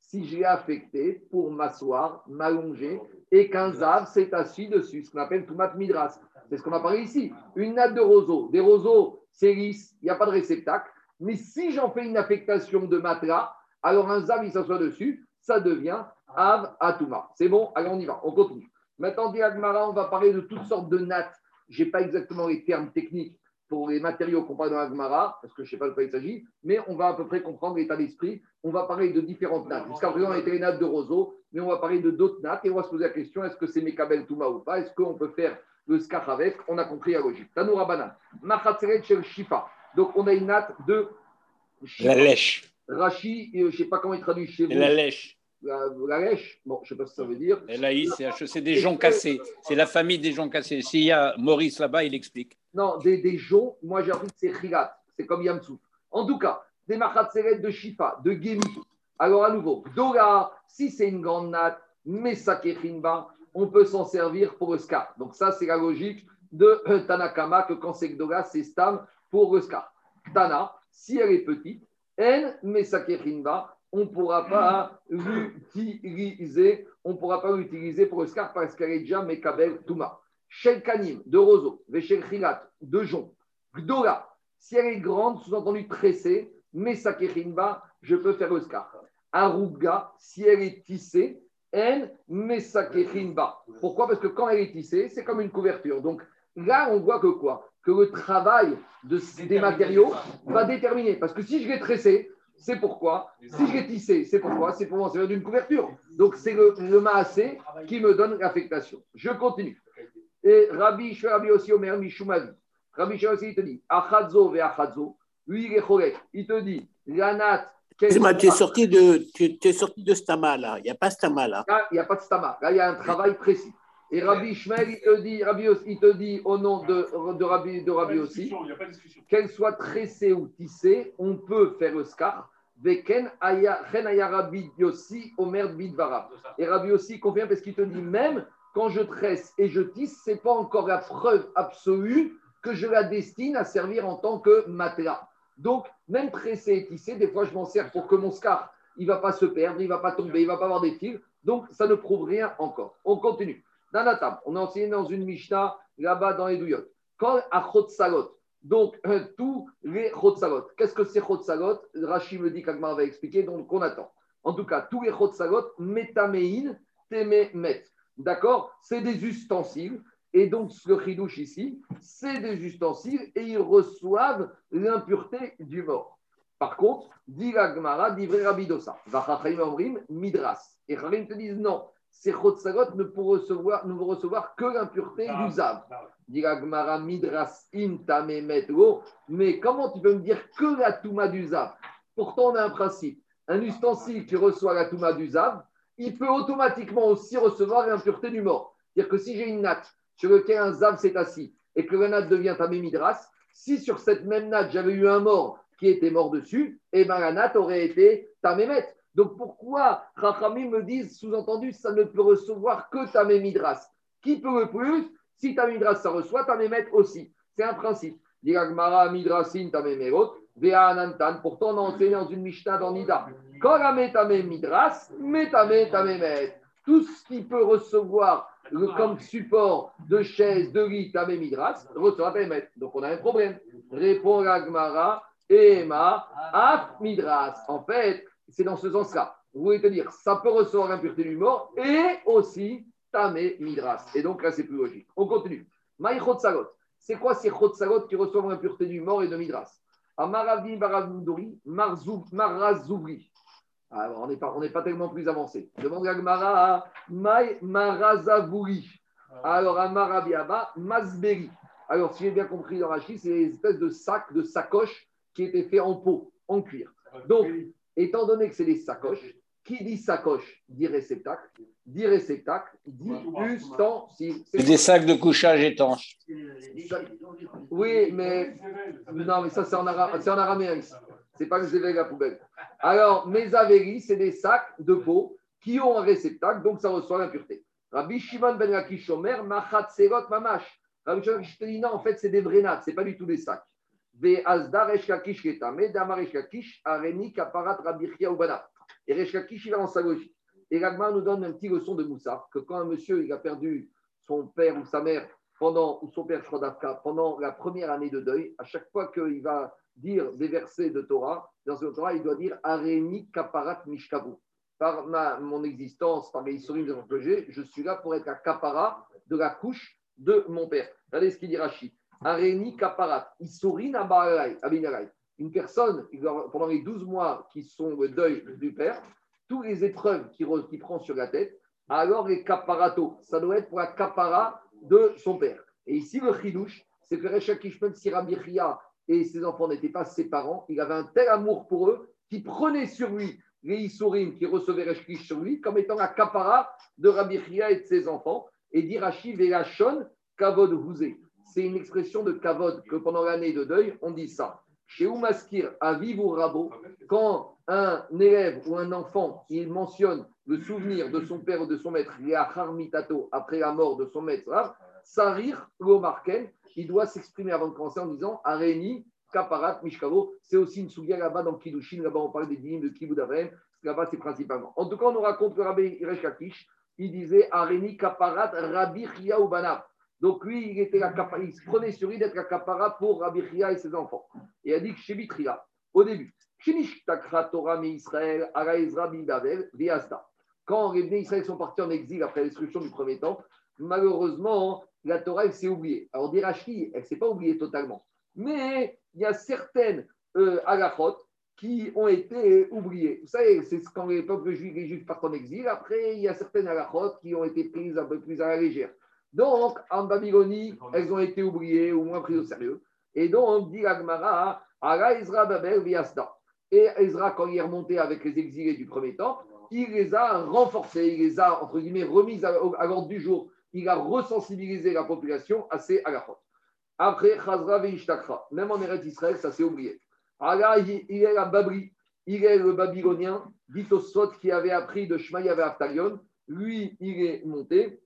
si j'ai affecté pour m'asseoir, m'allonger, et qu'un zav s'est assis dessus, ce qu'on appelle Toumat Midras. C'est ce qu'on a parlé ici. Une natte de roseau. Des roseaux, c'est lisse, il n'y a pas de réceptacle, mais si j'en fais une affectation de matelas, alors un zav, il s'assoit dessus, ça devient Av Atouma. C'est bon, allez, on y va, on continue. Maintenant, Diagmara, on va parler de toutes sortes de nattes. Je n'ai pas exactement les termes techniques pour les matériaux qu'on parle dans Agmara, parce que je ne sais pas de quoi il s'agit, mais on va à peu près comprendre l'état d'esprit. On va parler de différentes nattes. Jusqu'à présent, on était les nattes de roseau, mais on va parler de d'autres nattes et on va se poser la question, est-ce que c'est Mekabel Touma ou pas? Est-ce qu'on peut faire le skar avec? On a compris la logique. Tanoura Banan. Machatzeret Shel Shifa. Donc, on a une natte de... La lèche. Rashi, je ne sais pas comment il traduit chez vous. La lèche. La, la lèche, bon, je ne sais pas ce que ça veut dire. Laïs, c'est des joncs cassés. C'est la famille des joncs cassés. S'il y a Maurice là-bas, il explique. Non, des, des joncs, moi j'ai appris que c'est Khilat. C'est comme Yamsouf. En tout cas, des Machatzeret de Shifa, de Gémi. Alors à nouveau, Dora, si c'est une grande natte, Mesakerinba, on peut s'en servir pour Oscar. Donc ça, c'est la logique de Tanakama, que quand c'est Dora, c'est Stam pour Oscar. Tana, si elle est petite, En Mesakerinba, on ne pourra pas l'utiliser, on pourra pas l'utiliser pour Oscar parce qu'elle est déjà Mekabel Touma. Shel Kanim, de roseau, Veshel Khilat, de jonc. Gdola, si elle est grande, sous-entendu tressée, Mesakerinba, je peux faire Oscar. Arubga, si elle est tissée, En Mesakerinba. Pourquoi? Parce que quand elle est tissée, c'est comme une couverture. Donc là, on voit que quoi? Que le travail de, des matériaux va déterminer. Parce que si je l'ai tressée, c'est pourquoi, si je l'ai tissé, c'est pourquoi, c'est pour moi, c'est d'une couverture. Donc, c'est le, le maassé qui me donne l'affectation. Je continue. Et Rabbi Shurabi aussi, Omer Mishumadi. Rabbi Shurabi aussi, il te dit, Achadzo ve Achadzo, lui, il est chorek. Il te dit, Lanat. Excuse-moi, tu es sorti de, tu, tu es sorti de Stama, là. Il n'y a pas Stama, là. Là, il n'y a pas de Stama. Là, il y a un travail précis. Et Rabbi Ishmael, il te dit, Rabbi, il te dit au nom de, de Rabbi, de Rabbi aussi, qu'elle soit tressée ou tissée, on peut faire le scar. Veken aya Rabbi Yossi Omer Bidvara. Et Rabbi aussi confirme parce qu'il te dit même quand je tresse et je tisse, c'est pas encore la preuve absolue que je la destine à servir en tant que matelas. Donc même tressé et tissé, des fois je m'en sers pour que mon scar il va pas se perdre, il va pas tomber, il va pas avoir des fils. Donc ça ne prouve rien encore. On continue. Dans la table, on a enseigné dans une Mishnah là-bas dans les douillottes. Quand à Chotzalot, donc euh, tous les Chotzalot. Qu'est-ce que c'est Chotzalot? Rashi me dit qu'Agmar va expliquer, donc on attend. En tout cas, tous les Chotzalot, metamein, tememet. D'accord? C'est des ustensiles. Et donc, ce chidouche ici, c'est des ustensiles et ils reçoivent l'impureté du mort. Par contre, dit l'Agmara, dit vrai Rabbi Dosa. Vachachayim Omrim, Midras. Et Chachayim te disent non. Ces Chotzagot ne pourront recevoir, ne vont recevoir que l'impureté ah, du Zav. Ah, dit la Gemara Midras Intamemetro. Mais comment tu peux me dire que la Touma du Zav? Pourtant, on a un principe. Un ustensile qui reçoit la Touma du Zav, il peut automatiquement aussi recevoir l'impureté du mort. C'est-à-dire que si j'ai une natte sur laquelle un Zav s'est assis et que la natte devient Tamé Midras, si sur cette même natte j'avais eu un mort qui était mort dessus, eh bien la natte aurait été Tamémet. Donc pourquoi Rachamim me disent, sous-entendu, ça ne peut recevoir que Tamé Midras? Qui peut le plus? Si Tamé Midras ça reçoit, Tamé Met aussi. C'est un principe. Diragmara Midrasin Tamé Merot, Vea Anantan. Pourtant, on a enseigné dans une Mishnah dans Nida. Korame Tamé Midras, Metame Tamé Met. Tout ce qui peut recevoir le, comme support de chaise, de lit, Tamé Midras, reçoit Tamé Met. Donc on a un problème. Répond Ragmara, Ema, Af Midras. En fait, c'est dans ce sens-là. Vous voulez te dire, ça peut recevoir l'impureté du mort et aussi Tamé Midras. Et donc là, c'est plus logique. On continue. Maï Chotzagot. C'est quoi ces Chotzagot qui reçoivent l'impureté du mort et de Midras? Amaravni Baravnoudori, Marazoubri. Alors, on n'est pas, pas tellement plus avancé. Demande à Gmara, Maï Marazabouri. Alors, Amarabiaba, Masberi. Alors, si j'ai bien compris dans Rashi, c'est des espèces de sacs, de sacoches qui étaient faits en peau, en cuir. Donc, étant donné que c'est des sacoches, qui dit sacoche dit réceptacle, dit réceptacle, dit ustensile. C'est des sacs de couchage étanches. Oui, mais non, mais ça c'est en araméen ici. C'est pas que je vais à la poubelle. Alors, mes avéris, c'est des sacs de peau qui ont un réceptacle, donc ça reçoit l'impureté. Rabbi Shimon ben Lakish Omer, machatserot mamash. Rabbi Shimon ben Lakish te dit non, en fait c'est des vrenades, c'est pas du tout des sacs. Et Reshkakish, il va dans sa logique. Et Ragma nous donne un petit leçon de Moussa, que quand un monsieur il a perdu son père ou sa mère, pendant, ou son père, je crois, d'Afka, pendant la première année de deuil, à chaque fois qu'il va dire des versets de Torah, dans ce Torah, il doit dire Areni Kaparat Mishkavu. Par ma, mon existence, par mes historiques de que j'ai, je suis là pour être la Kapara de la couche de mon père. Regardez ce qu'il dit Rachid. Areni Kaparat, Issourine Abarai, Abinarai. Une personne, pendant les douze mois qui sont le deuil du père, toutes les épreuves qu'il qui prend sur la tête, alors les Kaparato, ça doit être pour la Kapara de son père. Et ici, le Khidouche, c'est que Rechakish, même si Rabbi Chia et ses enfants n'étaient pas ses parents, il avait un tel amour pour eux qu'il prenait sur lui les Issourines qui recevaient Rechakish sur lui comme étant la Kapara de Rabbi Chia et de ses enfants, et dit Rashi Velachon Kavod Houzé. C'est une expression de kavod que pendant l'année de deuil, on dit ça. Chez Oumaskir, à Viv ou Rabo, quand un élève ou un enfant, il mentionne le souvenir de son père ou de son maître, après la mort de son maître, Sarir Lomarken, il doit s'exprimer avant de commencer en disant Areni, Kaparat, Mishkavo. C'est aussi une souga là-bas dans Kidushin, là-bas on parle des dîmes de Kibud Avraim, là-bas c'est principalement. En tout cas, on nous raconte que Rabbi Resh Lakish, il disait Areni, Kaparat, Rabbi Chia ou Banav. Donc lui, il, était la capara, il se prenait sur lui d'être la capara pour Rabbi Chia et ses enfants. Et il a dit que chez Bitria, au début, quand les Bnei Israël sont partis en exil après l'exclusion du premier temps, malheureusement, la Torah, elle s'est oubliée. Alors des Rashi, elle ne s'est pas oubliée totalement. Mais il y a certaines euh, halachot qui ont été oubliées. Vous savez, c'est quand les peuples juifs, les juifs partent en exil. Après, il y a certaines halachot qui ont été prises un peu plus à la légère. Donc, en Babylonie, elles ont été oubliées ou moins prises au sérieux. Et donc, dit l'Agmara, Ara Ezra Babel Viasda. Et Ezra, quand il est remonté avec les exilés du premier temps, il les a renforcés, il les a, entre guillemets, remis à l'ordre du jour. il a resensibilisé la population à ces halachot. Après, Chazra ve'ishtakra, même en Eretz Israël, ça s'est oublié. Allah, il est la Babri, il est le Babylonien, dit au Sot qui avait appris de Shmaïa ve'Aftalion, lui, il est monté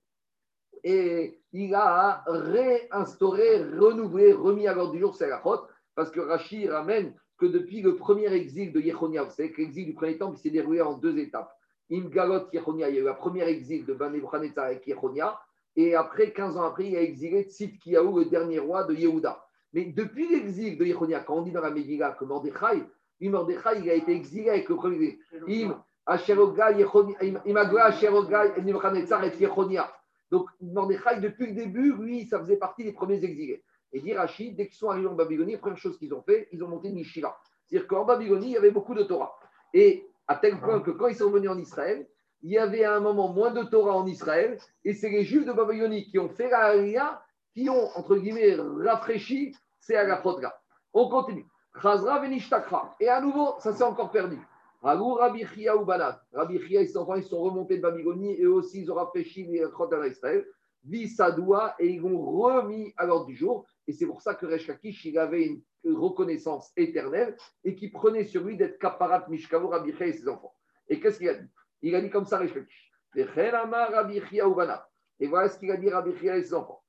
et il a réinstauré, renouvelé, remis à l'ordre du jour ces halachot, parce que Rashi ramène que depuis le premier exil de Yechoniah, vous savez que l'exil du premier temple s'est déroulé en deux étapes. Im Galot Yechoniah, il y a eu la première exil de Banébuchanetzar avec Yechoniah, et après, quinze ans après, il a exilé Tzidkiyahu, le dernier roi de Yehuda. Mais depuis l'exil de Yechoniah, quand on dit dans la Megillah que Mordechai, Mordechai, il a été exilé avec le premier exil. Im Asheroga Nebuchanetzar et Yechoniah. Donc Mordechai, depuis le début, lui, ça faisait partie des premiers exilés. Et dit Rashi, dès qu'ils sont arrivés en Babylonie, la première chose qu'ils ont fait, ils ont monté une yeshiva. C'est-à-dire qu'en Babylonie, il y avait beaucoup de Torah. Et à tel point que quand ils sont venus en Israël, il y avait à un moment moins de Torah en Israël. Et c'est les Juifs de Babylonie qui ont fait la Aliyah, qui ont, entre guillemets, rafraîchi ces halachot-là. On continue. Chazra venishtakra. Et à nouveau, ça s'est encore perdu. Alou Rabbi Chia ou Banat. Rabbi Chia et ses enfants, ils sont remontés de Babylonie et eux aussi, ils ont rafraîchi les halachot en Israël. Visadoua, et ils l'ont remis à l'ordre du jour. Et c'est pour ça que Resh Lakish, il avait une reconnaissance éternelle et qui prenait sur lui d'être kaparat mishkavo Rabbi Chia et ses enfants. Et qu'est-ce qu'il a dit? Il a dit comme ça Resh Lakish. Et voilà ce qu'il a dit Rabbi Chia et ses enfants.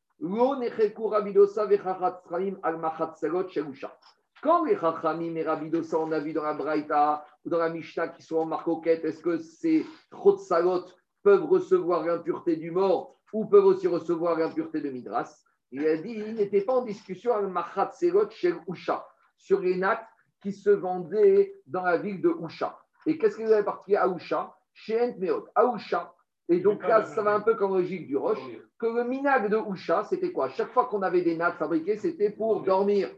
Quand les Chachamim et Rabbi Dosa, on a vu dans la Braïta ou dans la Mishnah qui sont en marcoquette, est-ce que ces Chotsalot peuvent recevoir l'impureté du mort ou peuvent aussi recevoir l'impureté de Midras? Il a dit il n'était pas en discussion à Machatselot chez Usha, sur les nattes qui se vendaient dans la ville de Usha. Et qu'est-ce qu'il avait parti à Usha? Chez Entmeot, à Usha. Et donc là, ça va un peu comme logique du roche, que le minag de Usha, c'était quoi? Chaque fois qu'on avait des nattes fabriquées, c'était pour dormir.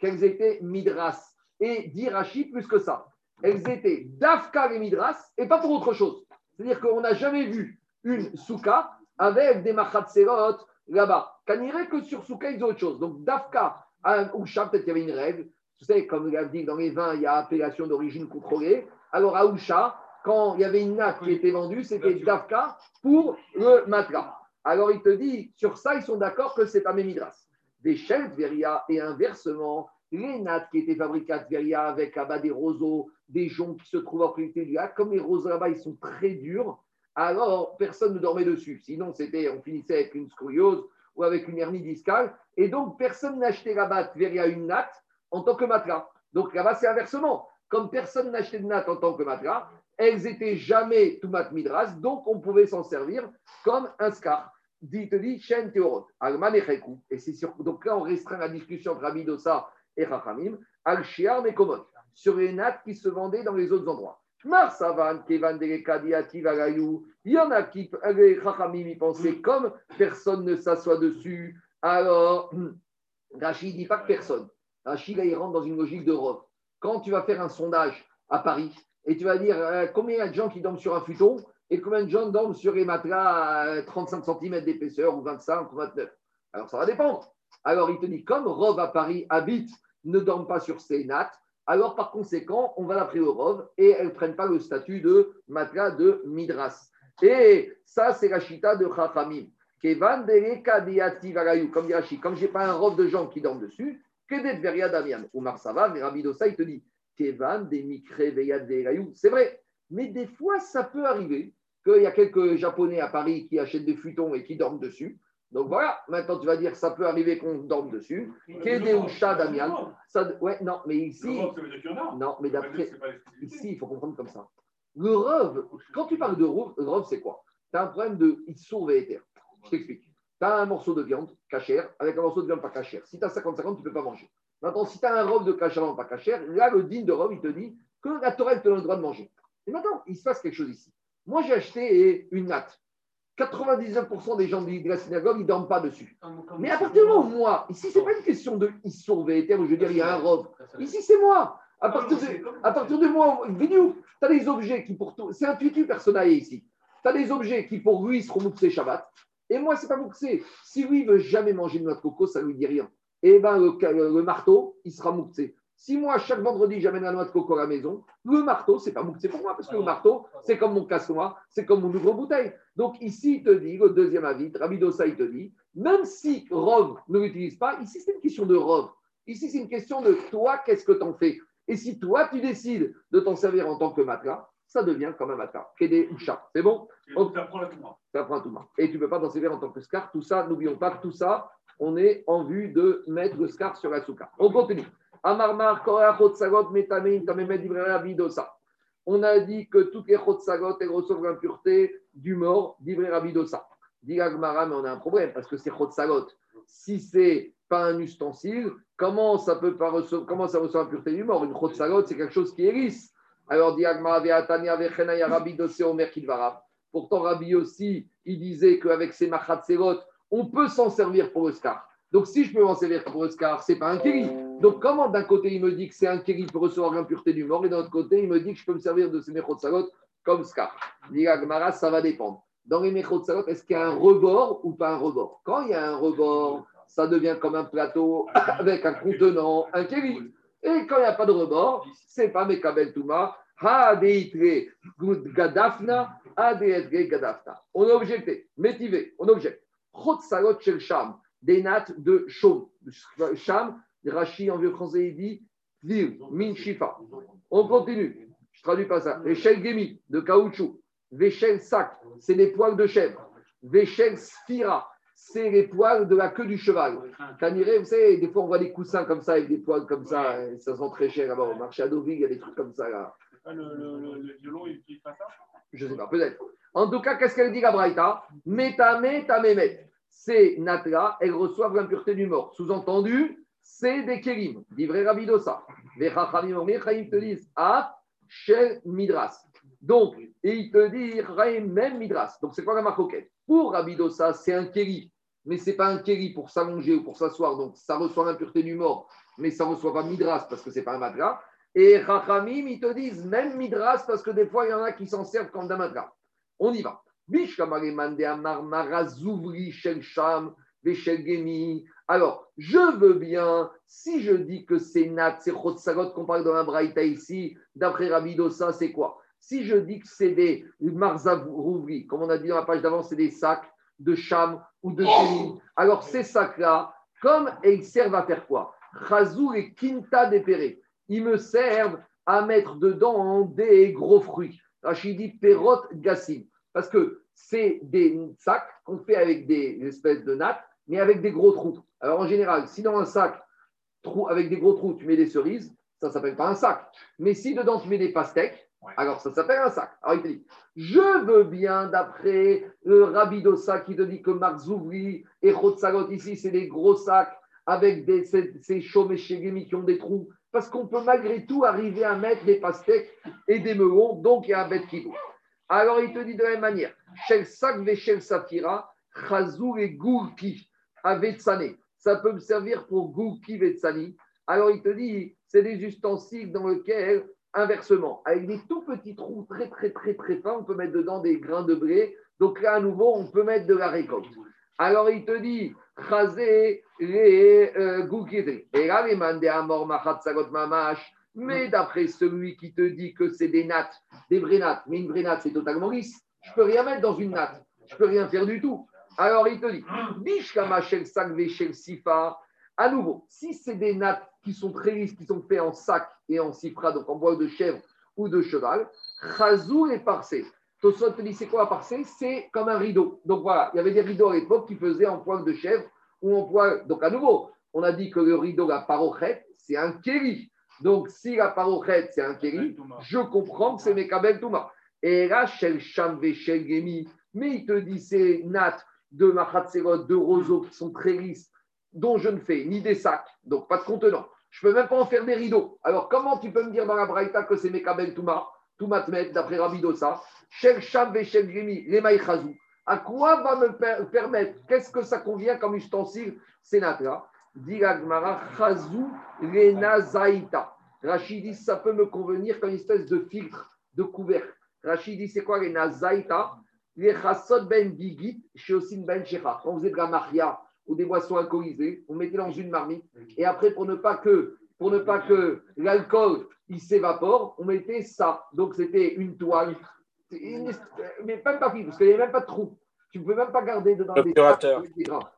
Qu'elles étaient midras. Et d'Irachi plus que ça. Elles étaient d'Afka les midras et pas pour autre chose. C'est-à-dire qu'on n'a jamais vu une souka avec des Machatselot là-bas. Qu'on dirait que sur Souka, ils ont autre chose. Donc, d'Afka à Usha, peut-être qu'il y avait une règle. Vous savez, comme il a dit, dans les vins, il y a appellation d'origine contrôlée. Alors, à Usha, quand il y avait une nappe qui était vendue, c'était d'Afka pour le matla. Alors, il te dit, sur ça, ils sont d'accord que c'est à Mémidras. Des chèvres Veria et inversement, les nattes qui étaient fabriquées à Veria avec là-bas des roseaux, des joncs qui se trouvent en proximité du lac, comme les roseaux là-bas, ils sont très durs, alors personne ne dormait dessus. Sinon, c'était, on finissait avec une scoliose ou avec une hernie discale. Et donc, personne n'achetait là-bas Tveria une natte en tant que matelas. Donc là-bas, c'est inversement. Comme personne n'achetait de natte en tant que matelas, elles n'étaient jamais Toumat Midras, donc on pouvait s'en servir comme un scar. Il te dit, Chen Théorot, Alman et Rekou. Et c'est sûr. Donc là, on restreint la discussion entre Rabbi Dosa et Rachamim, Al-Shiar Mekomot, sur les nattes qui se vendaient dans les autres endroits. Marsavan, Kevan, Derekadiati, Varayou. Il y en a qui, les Chachamim, y pensaient comme personne ne s'assoit dessus. Alors, Rachid ne dit pas que personne. Rachid, là, il rentre dans une logique de robe. Quand tu vas faire un sondage à Paris et tu vas dire euh, combien il y a de gens qui dorment sur un futon et combien de gens dorment sur les matelas à trente-cinq centimètres d'épaisseur ou vingt-cinq ou vingt-neuf. Alors, ça va dépendre. Alors, il te dit comme Rov à Paris habite, ne dorme pas sur ses nattes. Alors, par conséquent, on va l'appeler au Rov et elles ne prennent pas le statut de matelas de Midras. Et ça, c'est la chita de Chachamim. Kevan dele kadiati varayou, comme dit Rashi, comme je n'ai pas un Rov de gens qui dorment dessus, kedet veria damian. Oumar Sava, mais Rabbi Dosa, il te dit Kevan de mikre veyad verayou. C'est vrai, mais des fois, ça peut arriver qu'il y a quelques Japonais à Paris qui achètent des futons et qui dorment dessus. Donc voilà, maintenant tu vas dire ça peut arriver qu'on dorme dessus. Kedéoucha Damian. Ça, ouais, non, mais ici. Le rove, ça veut dire qu'il y en a. Non, mais d'après. Ici, il faut comprendre comme ça. Le rove, quand tu parles de rove, le rove, c'est quoi? Tu as un problème de issour véhéter. Je t'explique. Tu as un morceau de viande cachère avec un morceau de viande pas cachère. Si tu as cinquante cinquante, tu ne peux pas manger. Maintenant, si tu as un rove de cachère ou pas cachère, là, le digne de rove, il te dit que la Torah te donne le droit de manger. Et maintenant, il se passe quelque chose ici. Moi, j'ai acheté une natte. quatre-vingt-dix-neuf pour cent des gens de la synagogue, ils ne dorment pas dessus. Mais à partir du moment où moi, ici, ce n'est pas une question de ils sont véhétères où je veux dire il y a un robe. Ici, c'est moi. À partir de, à partir de moi, vidéo, tu as des objets qui pour tout. C'est un tutu personnel ici. Tu as des objets qui pour lui seront mouxés Shabbat. Et moi, c'est pas mouxé. Si lui ne veut jamais manger de noix de coco, ça ne lui dit rien. Et bien, le, le marteau, il sera mouxé. Si moi, chaque vendredi, j'amène la noix de coco à la maison, le marteau, c'est pas bon, c'est pour moi, parce que le marteau, c'est comme mon casse-noix, c'est comme mon ouvre-bouteille. Donc ici, il te dit, le deuxième avis, Rabbi Dosa, il te dit, même si Rov ne l'utilise pas, ici, c'est une question de Rov. Ici, c'est une question de toi, qu'est-ce que tu en fais? Et si toi, tu décides de t'en servir en tant que matelas, ça devient comme un matelas. Kédé ou chat. C'est bon? Tu apprends la Touma. Tu apprends la Touma. Et tu ne peux pas t'en servir en tant que scar. Tout ça, n'oublions pas que tout ça, on est en vue de mettre le scar sur la souka. On continue. On a dit que toutes les chotsagot, elles reçoivent l'impureté du mort d'Ivré Rabbi Dosa. Dit Agmara, mais on a un problème, parce que c'est chotsagot. Si c'est pas un ustensile, comment ça peut pas recevoir, comment ça reçoit l'impureté du mort? Une chotsagot, c'est quelque chose qui est lisse. Alors, dit Agmara, ve'atania ve'chenaya Rabbi Dosa omer kidvarav. Pourtant, Rabbi aussi, il disait qu'avec ces machatserot, on peut s'en servir pour Oscar. Donc, si je peux m'en servir pour Oscar, ce n'est pas un kéli. Donc, comment d'un côté, il me dit que c'est un kéli pour recevoir l'impureté du mort, et d'un autre côté, il me dit que je peux me servir de ces mechotsalot comme Oscar. Dit Agmara, ça va dépendre. Dans les mechotsalot, est-ce qu'il y a un rebord ou pas un rebord? Quand il y a un rebord, ça devient comme un plateau avec un contenant, un kéli. Et quand il n'y a pas de rebord, ce n'est pas Mekabel Touma. Ha deitre gadafna, ha deitre gadafna. On a objecté, métivé, on objecte. Chotsalot shel sham. Des nattes de chaume. Cham, Rashi en vieux français, il dit Viv, Min Shifa. On continue. Je ne traduis pas ça. Véchel Gemi, de caoutchouc. Véchel Sac, c'est les poils de chèvre. Véchel Sphira, c'est les poils de la queue du cheval. Caniré, vous savez, des fois on voit des coussins comme ça, avec des poils comme ça. Ouais. Ça sent très cher. Là-bas, au marché à Deauville, il y a des trucs comme ça. Là. Le, le, le violon, il n'utilise pas ça? Je ne sais pas, peut-être. En tout cas, qu'est-ce qu'elle dit, la Braïta? Métamé, tamémet. Ces natras, elles reçoivent l'impureté du mort. Sous-entendu, c'est des kélim, d'Ivré Rabbi Dosa. Les Chachamim Omrim Chaim te disent ah, Shel Midras. Donc, et il te dit Chaim même Midras. Donc, c'est quoi la marcoquette? Pour Rabbi Dosa, c'est un kéli, mais c'est pas un kéli pour s'allonger ou pour s'asseoir. Donc, ça reçoit l'impureté du mort, mais ça reçoit pas Midras parce que c'est pas un matras. Et Chachamim, ils te disent même Midras parce que des fois, il y en a qui s'en servent comme d'un matras. On y va. Alors, je veux bien, si je dis que c'est nat, c'est chotsagot qu'on parle dans la braïta ici, d'après Rabbi Dosa, c'est quoi? Si je dis que c'est des marzavrouvri, comme on a dit dans la page d'avant, c'est des sacs de cham ou de génie. Alors, ces sacs-là, comme ils servent à faire quoi? Chazou et quinta dépéré. Ils me servent à mettre dedans des gros fruits. Rachid dit perot gassim. Parce que c'est des sacs qu'on fait avec des espèces de nattes, mais avec des gros trous. Alors en général, si dans un sac trou, avec des gros trous, tu mets des cerises, ça ne s'appelle pas un sac. Mais si dedans tu mets des pastèques, ouais. Alors ça s'appelle un sac. Alors il te dit, je veux bien, d'après le Rabbi Dosa qui te dit que Marc Zouvri et Chotsagot ici, c'est des gros sacs avec des, ces, ces chaumes et chéguémis qui ont des trous, parce qu'on peut malgré tout arriver à mettre des pastèques et des melons, donc il y a un bête qui bouge. Alors, il te dit de la même manière, Shel Sak ve Shel Safira, Chazou et Gourki, à Vetsane. Ça peut me servir pour Gourki Vetsani. Alors, il te dit, c'est des ustensiles dans lesquels, inversement, avec des tout petits trous très, très, très, très fins, on peut mettre dedans des grains de blé. Donc là, à nouveau, on peut mettre de la récolte. Alors, il te dit, Chazé les Gourki Vetsani. Et là, les mandés à mort, Machat Sagot Mamash. Mais d'après celui qui te dit que c'est des nattes, des vraies nattes, mais une vraie natte, c'est totalement lisse. Je ne peux rien mettre dans une natte. Je ne peux rien faire du tout. Alors, il te dit, Bishkama shel sak ve shel sifa. À nouveau, si c'est des nattes qui sont très lisses, qui sont faites en sac et en sifra, donc en bois de chèvre ou de cheval, chazou et parsé. Tosot te dit, c'est quoi parsé? C'est comme un rideau. Donc voilà, il y avait des rideaux à l'époque qui faisaient en poil de chèvre ou en poil. Donc à nouveau, on a dit que le rideau, la parochette, c'est un kéli. Donc, si la parochette, c'est un kéli, je comprends que c'est Mekabel Touma. Et là, Shel Sham ve Shel Gemi, mais il te dit ces nattes de Machatserot, de roseaux qui sont très lisses, dont je ne fais ni des sacs, donc pas de contenant. Je ne peux même pas en faire des rideaux. Alors, comment tu peux me dire dans la Braïta que c'est Mekabel Touma, Touma Tmet, d'après Rabbi Dosa, Shel Sham ve Shel Gemi, les Maïchazou. À quoi va me permettre? Qu'est-ce que ça convient comme ustensile, ces nattes-là? Dit la Gemara, Chazou Lena Zaïta. Rachid dit, ça peut me convenir comme une espèce de filtre, de couvercle. Rachid dit, c'est quoi Lena Zaïta? Les Chassot Ben Gigit, Sheosin Ben Shecha. On faisait de la maria ou des boissons alcoolisées, on mettait dans une marmite. Et après, pour ne pas que pour ne pas que l'alcool il s'évapore, on mettait ça. Donc c'était une toile, une... mais même pas fine, parce qu'il n'y avait même pas de trou. Tu ne peux même pas garder dedans des grains.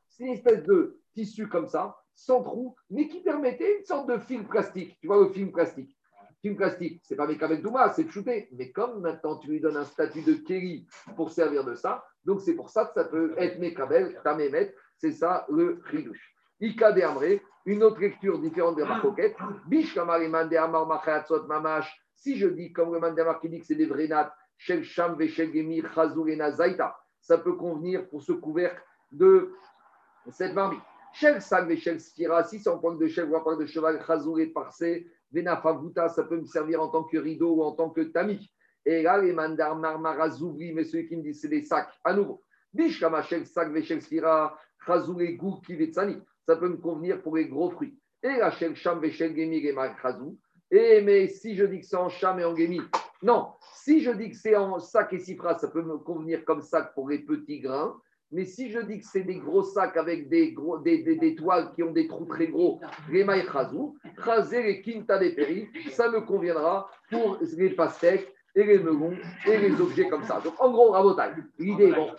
C'est une espèce de tissu comme ça, sans trou, mais qui permettait une sorte de film plastique. Tu vois le film plastique. Film plastique, c'est pas Mekavel Touma, c'est shooté. Mais comme maintenant tu lui donnes un statut de Kéli pour servir de ça, donc c'est pour ça que ça peut être Mekavel, Tamémet, c'est ça le Ridouche. Ika de Amré, une autre lecture différente de Rachoquette. Bish Kamariman de Amar Machayatzot Mamash. Si je dis, comme le Mandamar qui dit que c'est des vrais nattes, Shel Sham Veshel Gemir Chazurena Zaita, ça peut convenir pour ce couvercle de cette marmite. Shel Sam Veshel Sphira, si c'est en pointe de chèvre ou en pointe de cheval, Chazuré Parsé. Vénafavuta, ça peut me servir en tant que rideau ou en tant que tamis. Et là, les mandar marmara zoubri, mais ceux qui me disent, c'est des sacs. À nouveau, Bishkamachel sac vechel sphira, chazou gou kivetsani, ça peut me convenir pour les gros fruits. Et la shel sham vechel gemi gema chazou. Et mais si je dis que c'est en cham et en gemi, non, si je dis que c'est en sac et sifra, ça peut me convenir comme sac pour les petits grains. Mais si je dis que c'est des gros sacs avec des, gros, des, des, des toiles qui ont des trous très gros, Rema et Khazou, Khazé les Quinta des Péris, ça me conviendra pour les pastèques et les melons et les objets comme ça. Donc en gros, rabotage. L'idée, bon,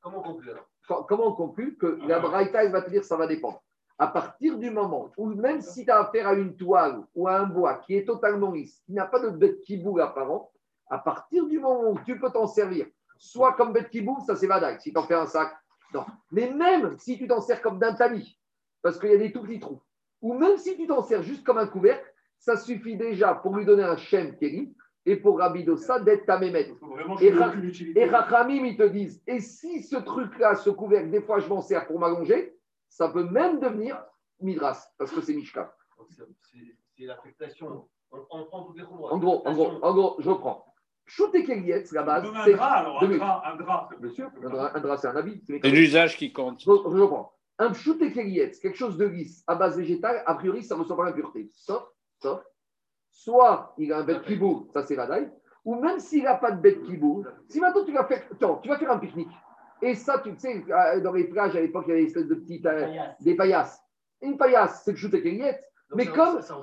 comment on conclut alors? Comment on conclut que la braïta va te dire ça va dépendre. À partir du moment où, même si tu as affaire à une toile ou à un bois qui est totalement lisse, qui n'a pas de bête qui boule apparent, à partir du moment où tu peux t'en servir, soit comme bête qui boum, ça c'est vadaï, si tu en fais un sac. Non. Mais même si tu t'en sers comme d'un tamis, parce qu'il y a des tout petits trous, ou même si tu t'en sers juste comme un couvercle, ça suffit déjà pour lui donner un shem kéli et pour Rabbi Dossa d'être tamémet. Et Rachamim, ils te disent, et si ce truc-là, ce couvercle, des fois je m'en sers pour m'allonger, ça peut même devenir midras, parce que c'est mishka. C'est l'affectation. On prend toutes les couleurs. En gros, en gros, en gros, je prends. Chouté Kéliet, la base. Un c'est drap, alors, un drap, un drap. Monsieur, un drap, dra, c'est un habit. C'est l'usage qui compte. Je, je prends. Un chouté Kéliet, quelque chose de lisse, à base végétale, a priori, ça ne ressemble pas à l'impureté. Sauf, sauf, soit il a un bête qui boule, ça c'est la daille, ou même s'il n'a pas de bête qui boule, si maintenant tu vas faire, attends, tu vas faire un pique-nique, et ça, tu sais, dans les plages, à l'époque, il y avait des espèces de petites, euh, des paillasses. Une paillasse, c'est le chouté Kéliet. Mais non, comme. Ça, ça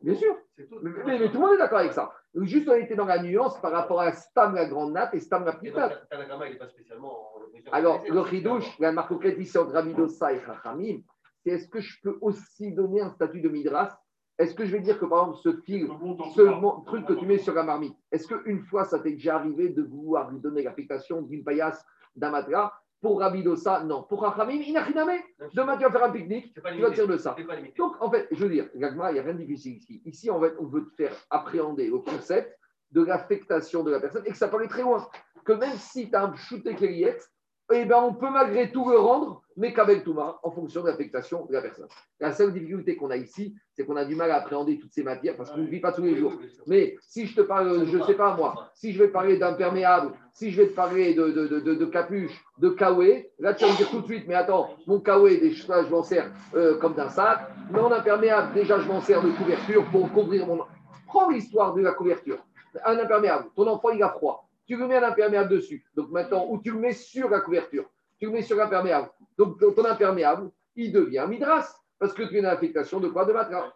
bien sûr. Tout. Mais, mais, mais tout le monde est d'accord avec ça. Juste, on était dans la nuance par rapport à Stam la grande natte et Stam la petite natte. Tanagama, il n'est pas spécialement. Alors, le Khidouche, la marcoquette ici entre Rabbi Dossa et Chachamim, c'est est-ce que je peux aussi donner un statut de midras? Est-ce que je vais dire que, par exemple, ce fil, ce truc que tu mets sur la marmite, est-ce qu'une fois, ça t'est déjà arrivé de vouloir lui donner l'affectation d'une paillasse, d'un matelas? Pour Rabbi Dossa, non. Pour Rachamim, il n'a rien à mettre. Demain, tu vas faire un pique-nique, tu vas tirer de ça. Donc, en fait, je veux dire, Gagma, il n'y a rien de difficile ici. Ici, en fait, on veut te faire appréhender au concept de l'affectation de la personne et que ça peut aller très loin. Que même si tu as un shooté kéliette, eh ben, on peut malgré tout le rendre, mais qu'avec Touma, en fonction de l'affectation de la personne. La seule difficulté qu'on a ici, c'est qu'on a du mal à appréhender toutes ces matières parce qu'on ne vit pas tous les jours. Mais si je te parle, je ne sais pas moi, si je vais parler d'imperméable, si je vais te parler de, de, de, de, de capuche, de kawé, là tu vas me dire tout de suite, mais attends, mon kawé, déjà je m'en sers euh, comme d'un sac, non imperméable, déjà je m'en sers de couverture pour couvrir mon... Prends l'histoire de la couverture. Un imperméable, ton enfant il a froid, tu le mets un imperméable dessus, donc maintenant, ou tu le mets sur la couverture, tu le mets sur l'imperméable, donc ton imperméable, il devient midras. Parce que tu as une affectation de quoi? De matelas.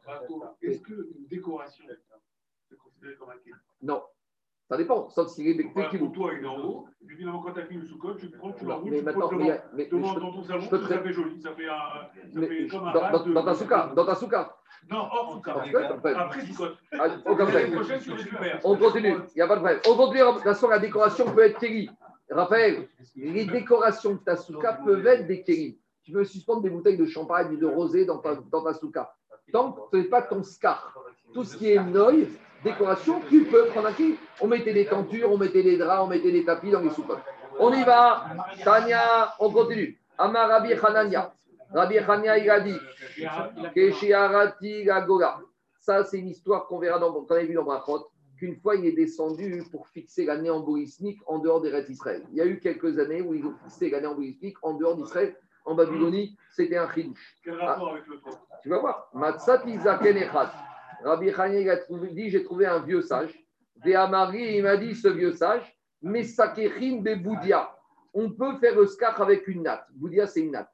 Est-ce qu'une décoration est considérée comme un kéli? Non, ça dépend, sauf si il est voilà, qui toi, il est en haut, et puis quand tu as fini le sous-code, tu prends, tu non, la roules, tu poses devant, mais, devant mais dans ton salon, ça fait joli, ça fait, un, mais, ça fait comme un dans, dans, de, dans ta souka, dans ta souka. Non, hors souka, après sous-code. On continue, il n'y a pas de problème. On continue, de toute façon, la décoration peut être kéli. Raphaël, les décorations de ta souka peuvent être des kéli. Tu veux suspendre des bouteilles de champagne ou de rosé dans ta, dans ta souka. Tant que ce n'est pas ton scar. Tout ce qui est noy, décoration, tu peux prendre un kéli. On mettait des tentures, on mettait des draps, on mettait des tapis dans les soukas. On y va. Tania, on continue. Amar Rabbi Hanania. Rabbi Hanania, il a dit Keshiarati Gagola. Ça, c'est une histoire qu'on verra dans, qu'on avait vu dans Brachot, qu'une fois, il est descendu pour fixer l'année embolismique en dehors des rêves d'Israël. Il y a eu quelques années où ils ont fixé l'année embolismique en dehors d'Israël. En Babylonie, c'était un chidouche. Quel rapport ah, avec le temps? Tu vas voir. Matzat Isaken Echad. Rabbi Hanania dit, j'ai trouvé un vieux sage. De Amari, il m'a dit, ce vieux sage, Mesakerin be Boudia. On peut faire le skar avec une natte. Boudia, c'est une natte.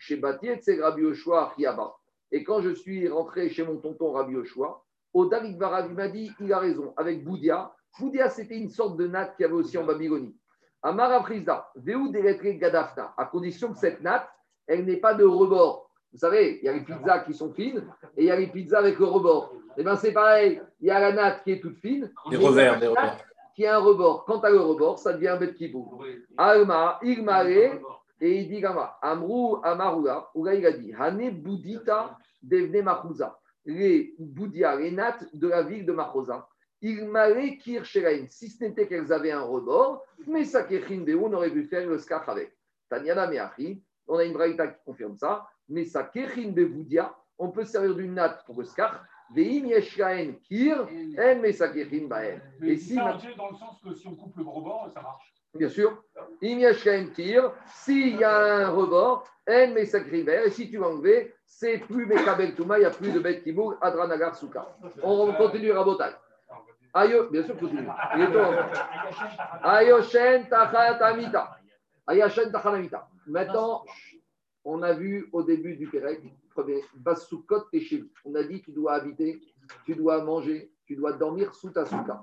Chez Batiet, c'est Rabbi Yoshua Achiyaba. Et quand je suis rentré chez mon tonton Rabbi Yoshua, au David Barav, il m'a dit, il a raison, avec Boudia. Boudia, c'était une sorte de natte qu'il y avait aussi en Babylonie. Amar Afrizda, Veou Deletre Gadafta, à condition que cette natte, elle n'ait pas de rebord. Vous savez, il y a les pizzas qui sont fines et il y a les pizzas avec le rebord. Eh bien, c'est pareil, il y a la natte qui est toute fine. Des revers, des revers. Qui a un rebord. Quand tu as le rebord, ça devient un bête qui bouge. Alma, Igmaré, et il dit Gama, Amrou, Amaroula, Oula, il a dit, Hane Boudita Devne Mahouza, les Boudia, les nattes de la ville de Mahouza. Igmaré Kirchelain, si ce n'était qu'elles avaient un rebord, mais Sakechin Deo, on aurait pu faire le skach avec. Tanyana Meachi, on a une braïta qui confirme ça, mais Sakechin de Boudia, on peut servir d'une natte pour le skach. Et si ça a Dieu dans le sens que si on coupe le rebord, ça marche. Bien sûr. S'il y a un rebord, et si tu vas enlever, c'est plus Mekabel Touma, il n'y a plus de bête qui bouge, Adranagar Souka. On continue Rabotai. Ayo, bien sûr, continue. Ayoshen Tachatamita. Ayoshen Tachatamita. Maintenant, on a vu au début du Pérec. Premier, Bassoukot et chez lui. On a dit tu dois habiter, tu dois manger, tu dois dormir sous ta souka.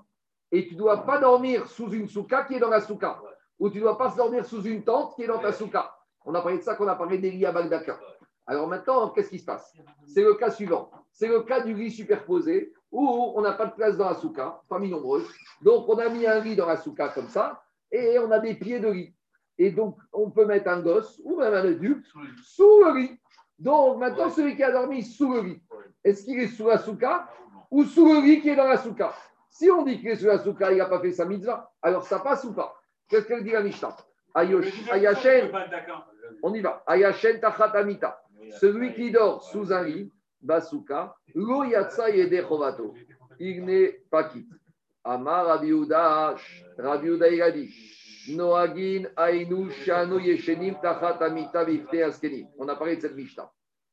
Et tu ne dois pas dormir sous une souka qui est dans la souka. Ouais. Ou tu ne dois pas dormir sous une tente qui est dans ouais. ta souka. On a parlé de ça qu'on a parlé d'Eli à Bagdaka. Ouais. Alors maintenant, qu'est-ce qui se passe? C'est le cas suivant. C'est le cas du lit superposé où on n'a pas de place dans la souka, famille nombreuse. Donc on a mis un lit dans la souka comme ça et on a des pieds de lit. Et donc on peut mettre un gosse ou même un adulte sous le lit. Donc, maintenant, ouais. celui qui a dormi sous le lit, est-ce qu'il est sous la souka ou sous le lit qui est dans la souka? Si on dit qu'il est sous la souka, il n'a pas fait sa mitzvah, alors ça passe ou pas? Qu'est-ce qu'elle dit la Mishnah? Ayashen, on y va. Ayashen tachatamita. Celui qui dort sous un lit, basuka, lo yatsa yede chovato. Il n'est pas quitte. Amar Rabbi Yehuda, Rabbi Yehuda il a dit. Noagin Ainu Shano Yeshenim Tachat Amita Bifte Askenim. On a parlé de cette Mishnah.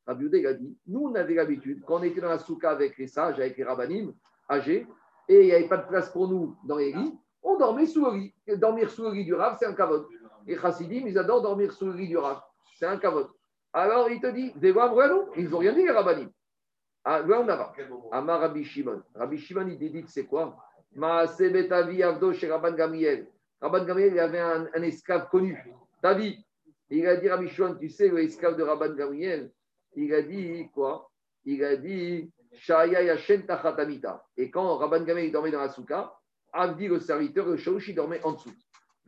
Rabbi Yehuda a dit, nous on avait l'habitude, quand on était dans la souka avec les sages, avec les rabbanim âgés, et il n'y avait pas de place pour nous dans les lits, on dormait sous le lit. Et dormir sous le lit du Rav, c'est un kavod. Les chassidim, ils adorent dormir sous le lit du Rav. C'est un kavod. Alors il te dit, ils n'ont rien dit les rabbanim. Ah, là on avance. Amar Rabbi Shimon. Rabbi Shimon il dit, c'est quoi? Maase Betavi Avdo chez Rabban Gamriel. Rabban Gamriel, il avait un, un esclave connu, David. Il a dit, Rabbi Shimon, tu sais, l'esclave de Rabban Gamriel, il a dit quoi? Il a dit, Shaya Yashen Tachatamita. Et quand Rabban Gamriel dormait dans la souka, Avdi, le serviteur, le Shaouchi, dormait en dessous.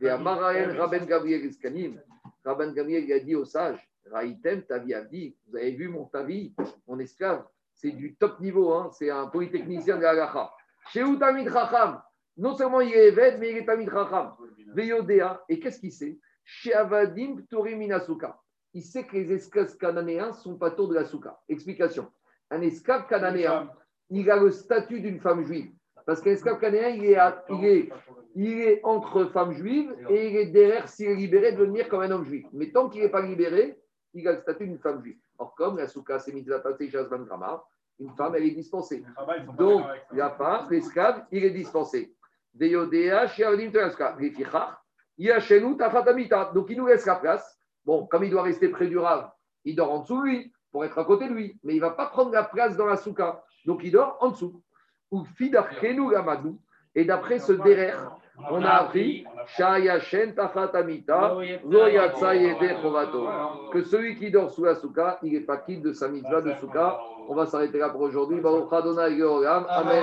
Et à Maraël, Rabban Gamriel Iskanim, Rabban Gamriel, il a dit aux sages, Raïtem, Tavi Avdi, vous avez vu mon Tavi, mon esclave, c'est du top niveau, hein, c'est un polytechnicien de la Gacha. Chez Utamid Chacham. Non seulement il est évêque, mais il est Tamid Chacham. Veyodea. Et qu'est-ce qu'il sait? Chez Avadim Ptoriminasuka. Il sait que les esclaves cananéens sont pas tours de la souka. Explication. Un esclave cananéen, il a le statut d'une femme juive. Parce qu'un esclave cananéen, il est, à, il, est, il est entre femmes juives et il est derrière, s'il est libéré, de devenir comme un homme juif. Mais tant qu'il n'est pas libéré, il a le statut d'une femme juive. Or, comme la souka, c'est Mitzataté Jasban Gramar, une femme, elle est dispensée. Donc, la femme, l'esclave, il est dispensé. Donc, il nous laisse la place. Bon, comme il doit rester près du Rav, il dort en dessous de lui, pour être à côté de lui. Mais il ne va pas prendre la place dans la souka. Donc, il dort en dessous. Et d'après ce derrière, on a appris que celui qui dort sous la souka, il n'est pas quitte de sa mitzvah de souka. On va s'arrêter là pour aujourd'hui. Baruch Adonai Geolam. Amen.